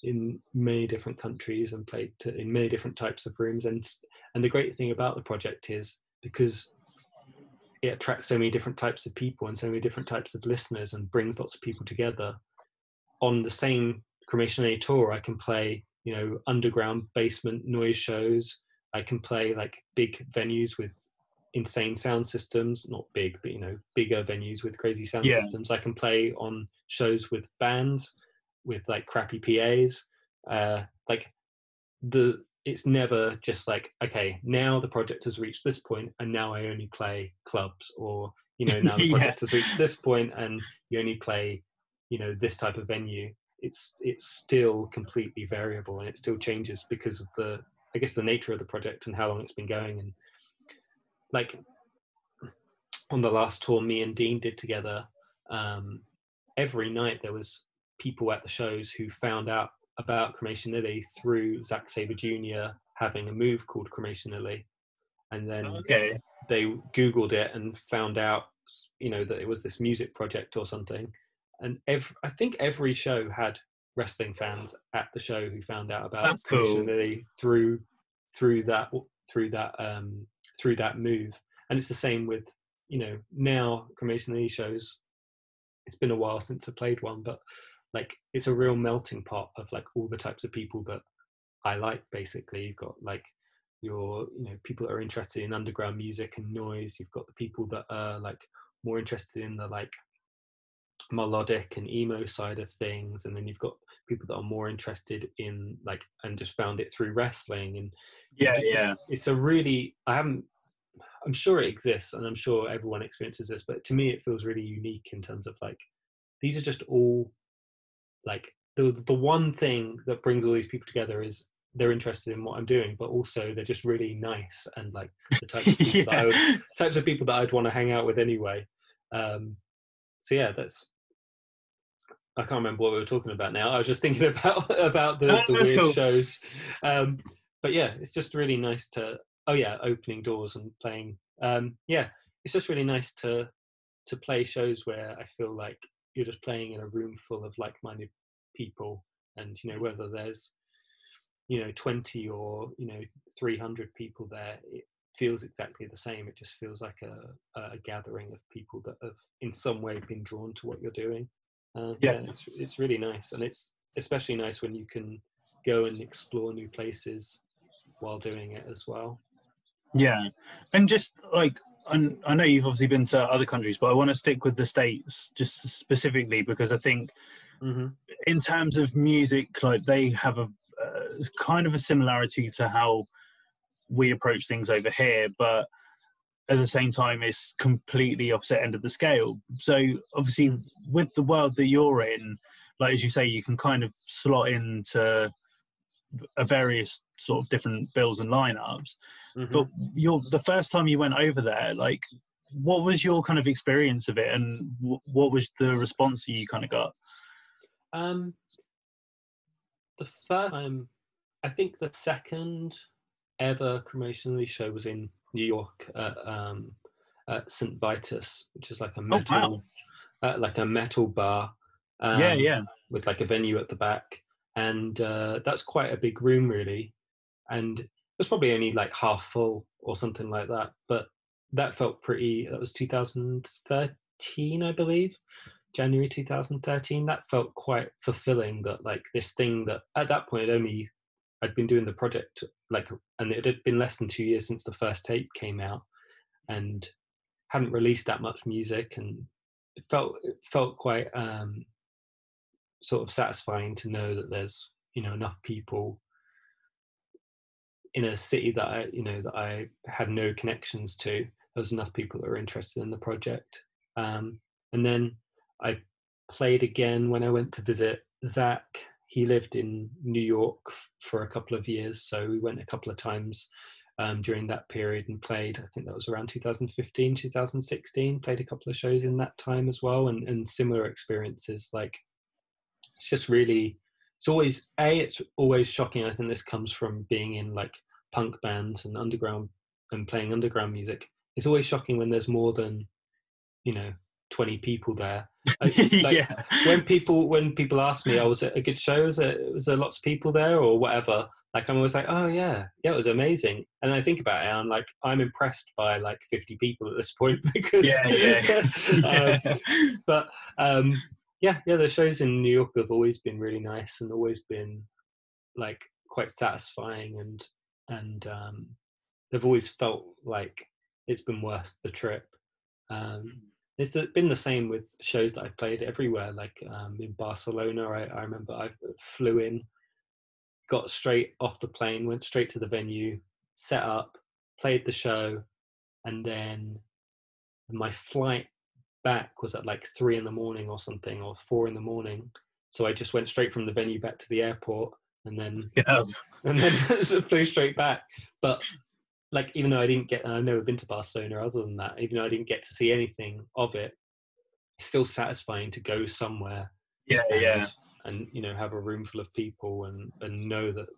in many different countries, and played in many different types of rooms. And the great thing about the project is, because it attracts so many different types of people and so many different types of listeners, and brings lots of people together on the same Cremation Lily tour, I can play, you know, underground basement noise shows. I can play like big venues with insane sound systems, not big, but, you know, bigger venues with crazy sound systems. I can play on shows with bands with like crappy PAs. It's never just like, okay, now the project has reached this point and now I only play clubs, or, you know, now the project has reached this point and you only play, you know, this type of venue. It's still completely variable, and it still changes because of the nature of the project and how long it's been going. And like on the last tour me and Dean did together, every night there was people at the shows who found out about Cremation Lily through Zack Sabre Jr. having a move called Cremation Lily, and then they Googled it and found out, you know, that it was this music project or something. And I think every show had wrestling fans at the show who found out about Cremation Lily through that move. And it's the same with, you know, now Cremation Lily shows. It's been a while since I played one, but like it's a real melting pot of like all the types of people that I like. Basically, you've got like your, you know, people that are interested in underground music and noise. You've got the people that are like more interested in the like melodic and emo side of things, and then you've got people that are more interested in like and just found it through wrestling. And it's a really, I'm sure it exists and I'm sure everyone experiences this, but to me it feels really unique in terms of like these are just all like the one thing that brings all these people together is they're interested in what I'm doing, but also they're just really nice and like the types of people that I'd want to hang out with anyway. So yeah, that's, I can't remember what we were talking about now. I was just thinking about the weird shows. But yeah, it's just really nice to, opening doors and playing. It's just really nice to play shows where I feel like you're just playing in a room full of like-minded people, and you know, whether there's 20 or 300 people there, it feels exactly the same. It just feels like a gathering of people that have in some way been drawn to what you're doing. It's really nice, and it's especially nice when you can go and explore new places while doing it as well. Yeah, and just like, I know you've obviously been to other countries, but I want to stick with the States just specifically because I think in terms of music, like they have a kind of a similarity to how we approach things over here, but at the same time it's completely opposite end of the scale. So obviously with the world that you're in, like as you say, you can kind of slot into a various sort of different bills and lineups, but the first time you went over there, like what was your kind of experience of it, and what was the response that you kind of got? The first time, I think the second ever Cremation Lily show was in New York at St. Vitus, which is like a metal, like a metal bar. With like a venue at the back. And that's quite a big room, really. And it was probably only like half full or something like that. But that felt pretty, that was 2013, I believe, January 2013. That felt quite fulfilling, that like this thing that at that point I'd been doing the project, like, and it had been less than 2 years since the first tape came out and hadn't released that much music. And it felt quite sort of satisfying to know that there's, enough people in a city that I had no connections to. There's enough people that are interested in the project. And then I played again when I went to visit Zack. He lived in New York for a couple of years, so we went a couple of times during that period and played. I think that was around 2015, 2016. Played a couple of shows in that time as well, and similar experiences. Like it's just really, it's always shocking. I think this comes from being in like punk bands and underground and playing underground music. It's always shocking when there's more than 20 people there. When people ask me, was it a good show? Was there lots of people there or whatever? Like I'm always like, oh yeah, it was amazing. And I think about it, and I'm like, I'm impressed by like 50 people at this point because. The shows in New York have always been really nice and always been like quite satisfying, and they've always felt like it's been worth the trip. It's been the same with shows that I've played everywhere, like in Barcelona. I remember I flew in, got straight off the plane, went straight to the venue, set up, played the show, and then my flight back was at like 3 a.m. or something, or 4 a.m. So I just went straight from the venue back to the airport and then flew straight back. But like, even though I didn't get, and I've never been to Barcelona other than that, even though I didn't get to see anything of it, it's still satisfying to go somewhere. And have a room full of people and know that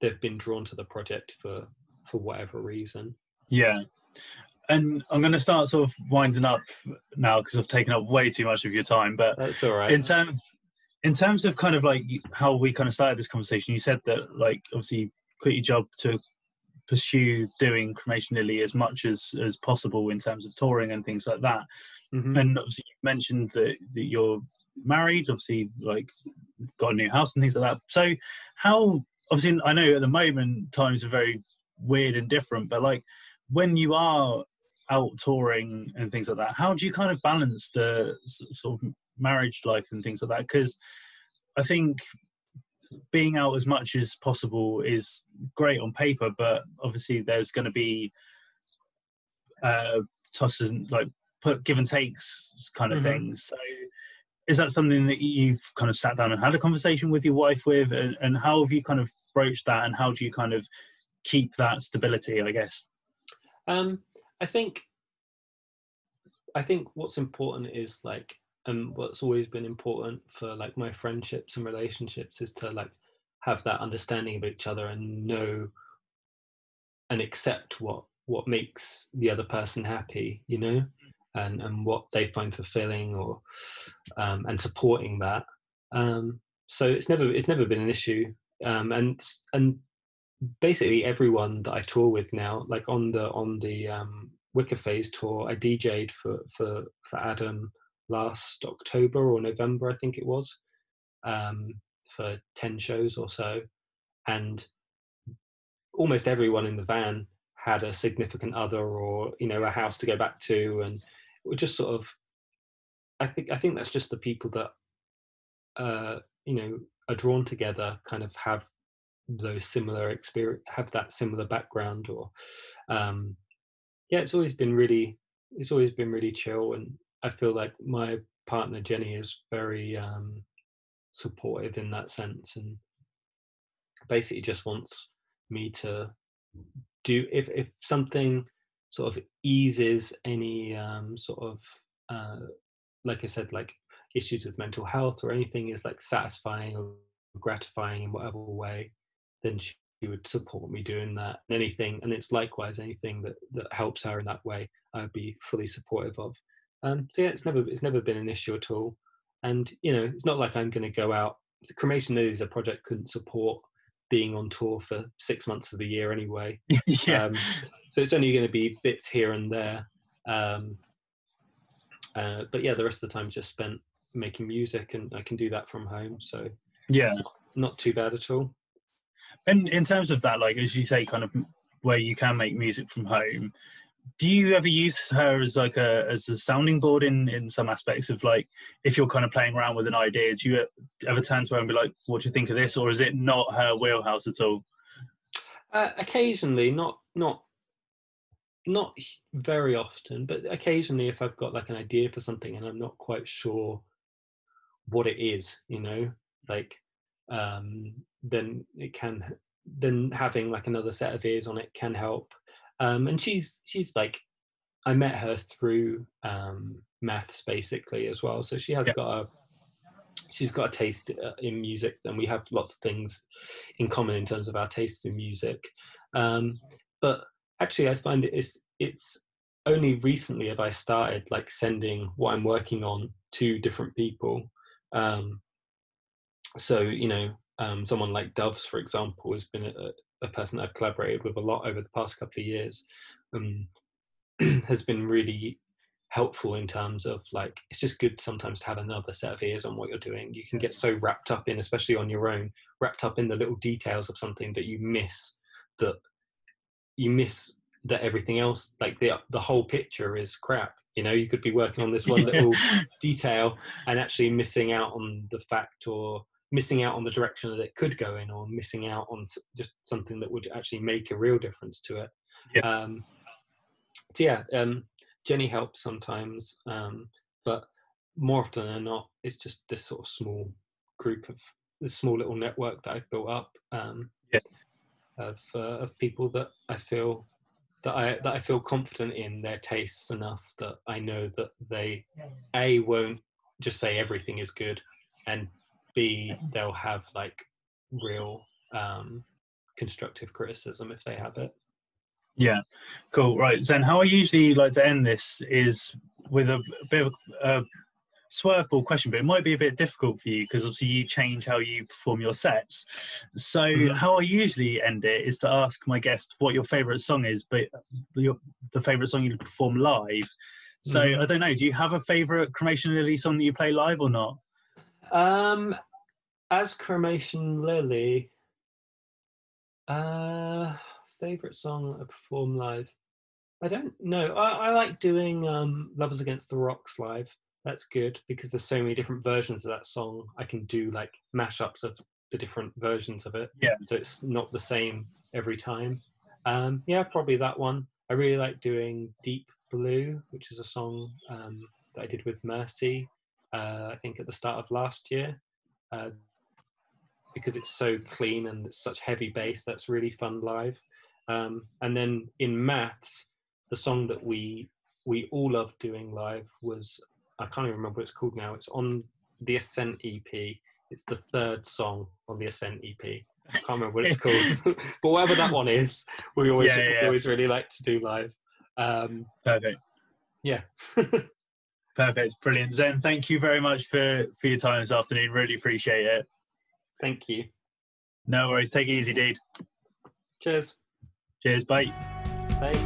they've been drawn to the project for for whatever reason. Yeah. And I'm going to start sort of winding up now because I've taken up way too much of your time. But that's all right. In terms of kind of like how we kind of started this conversation, you said that like obviously you quit your job to pursue doing Cremation Lily as much as possible in terms of touring and things like that. Mm-hmm. And obviously you mentioned that you're married, obviously like got a new house and things like that. So how, obviously I know at the moment times are very weird and different, but like when you are out touring and things like that, how do you kind of balance the sort of marriage life and things like that? Because I think being out as much as possible is great on paper, but obviously there's going to be toss and like give and takes kind of mm-hmm. things. So is that something that you've kind of sat down and had a conversation with your wife with, and how have you kind of broached that, and how do you kind of keep that stability, I guess? I think what's important is like, what's always been important for like my friendships and relationships is to like have that understanding of each other and know and accept what makes the other person happy, you know, and what they find fulfilling or and supporting that. So it's never been an issue. And basically everyone that I tour with now, like on the Wicca Phase tour, I DJ'd for Adam last October or November, I think it was, for 10 shows or so, and almost everyone in the van had a significant other or, you know, a house to go back to, and we're just sort of, I think that's just the people that, you know, are drawn together, kind of have those similar experience, have that similar background, or, yeah, it's always been really chill, and I feel like my partner Jenny is very supportive in that sense, and basically just wants me to do if something sort of eases any sort of like I said, like issues with mental health or anything is like satisfying or gratifying in whatever way, then she would support me doing that. And anything, and it's likewise anything that helps her in that way, I'd be fully supportive of. So yeah, it's never been an issue at all, and you know, it's not like I'm going to go out. Cremation Lily is a project couldn't support being on tour for 6 months of the year anyway. Yeah. So it's only going to be bits here and there. But yeah, the rest of the time's just spent making music, and I can do that from home. So yeah, it's not too bad at all. And in terms of that, like as you say, kind of where you can make music from home, do you ever use her as like a sounding board in some aspects of like, if you're kind of playing around with an idea, do you ever turn to her and be like, what do you think of this? Or is it not her wheelhouse at all? Occasionally, not very often, but occasionally if I've got like an idea for something and I'm not quite sure what it is, you know, like then having like another set of ears on it can help. And she's like, I met her through Maths basically as well. So she has got a taste in music, and we have lots of things in common in terms of our tastes in music. But actually I find it's only recently have I started like sending what I'm working on to different people. So, you know, someone like Doves, for example, has been a person I've collaborated with a lot over the past couple of years, has been really helpful in terms of like, it's just good sometimes to have another set of ears on what you're doing. You can get so wrapped up in, especially on your own, wrapped up in the little details of something that you miss that everything else, like the whole picture is crap. You know, you could be working on this one little detail and actually missing out on the fact, or missing out on the direction that it could go in, or missing out on just something that would actually make a real difference to it. Yeah. Jenny helps sometimes, but more often than not, it's just this sort of small group of this small little network that I've built up of people that I feel that I feel confident in their tastes enough that I know that they A, won't just say everything is good, and B, they'll have like real constructive criticism if they have it. Yeah, cool. Right, Zen, how I usually like to end this is with a bit of a swerveball question, but it might be a bit difficult for you because obviously you change how you perform your sets. So how I usually end it is to ask my guest what your favourite song is, but the favourite song you perform live. So I don't know, do you have a favourite Cremation Lily song that you play live or not? As Cremation Lily, favourite song I perform live? I don't know. I like doing Lovers Against the Rocks live. That's good because there's so many different versions of that song. I can do like mashups of the different versions of it. Yeah. So it's not the same every time. Yeah, probably that one. I really like doing Deep Blue, which is a song that I did with Mercy, I think at the start of last year. Because it's so clean and it's such heavy bass, that's really fun live. And then in Maths, the song that we all loved doing live was, I can't even remember what it's called now. It's on the Ascent EP. It's the third song on the Ascent EP. I can't remember what it's called, but whatever that one is, we always always really like to do live. Perfect. Yeah. Perfect. Brilliant. Zen, thank you very much for your time this afternoon. Really appreciate it. Thank you. No worries. Take it easy, dude. Cheers. Cheers. Bye. Bye.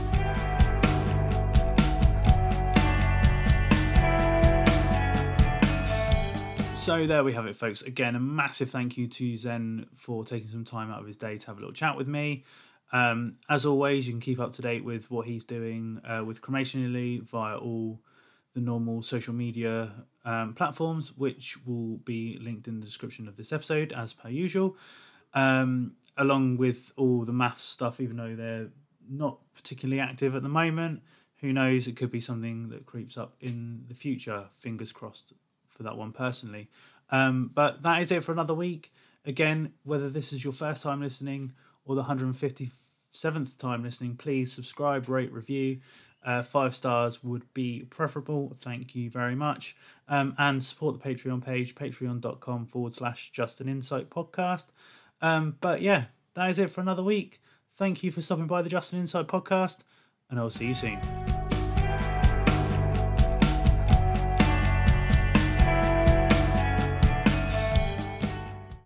So there we have it, folks. Again, a massive thank you to Zen for taking some time out of his day to have a little chat with me. As always, you can keep up to date with what he's doing with Cremation Lily via all the normal social media platforms, which will be linked in the description of this episode, as per usual, along with all the maths stuff, even though they're not particularly active at the moment. Who knows? It could be something that creeps up in the future. Fingers crossed for that one personally. But that is it for another week. Again, whether this is your first time listening or the 157th time listening, please subscribe, rate, review. 5 stars would be preferable. Thank you very much. And support the Patreon page, patreon.com/JustinInsight podcast. But yeah, that is it for another week. Thank you for stopping by the Just an Insight podcast, and I'll see you soon.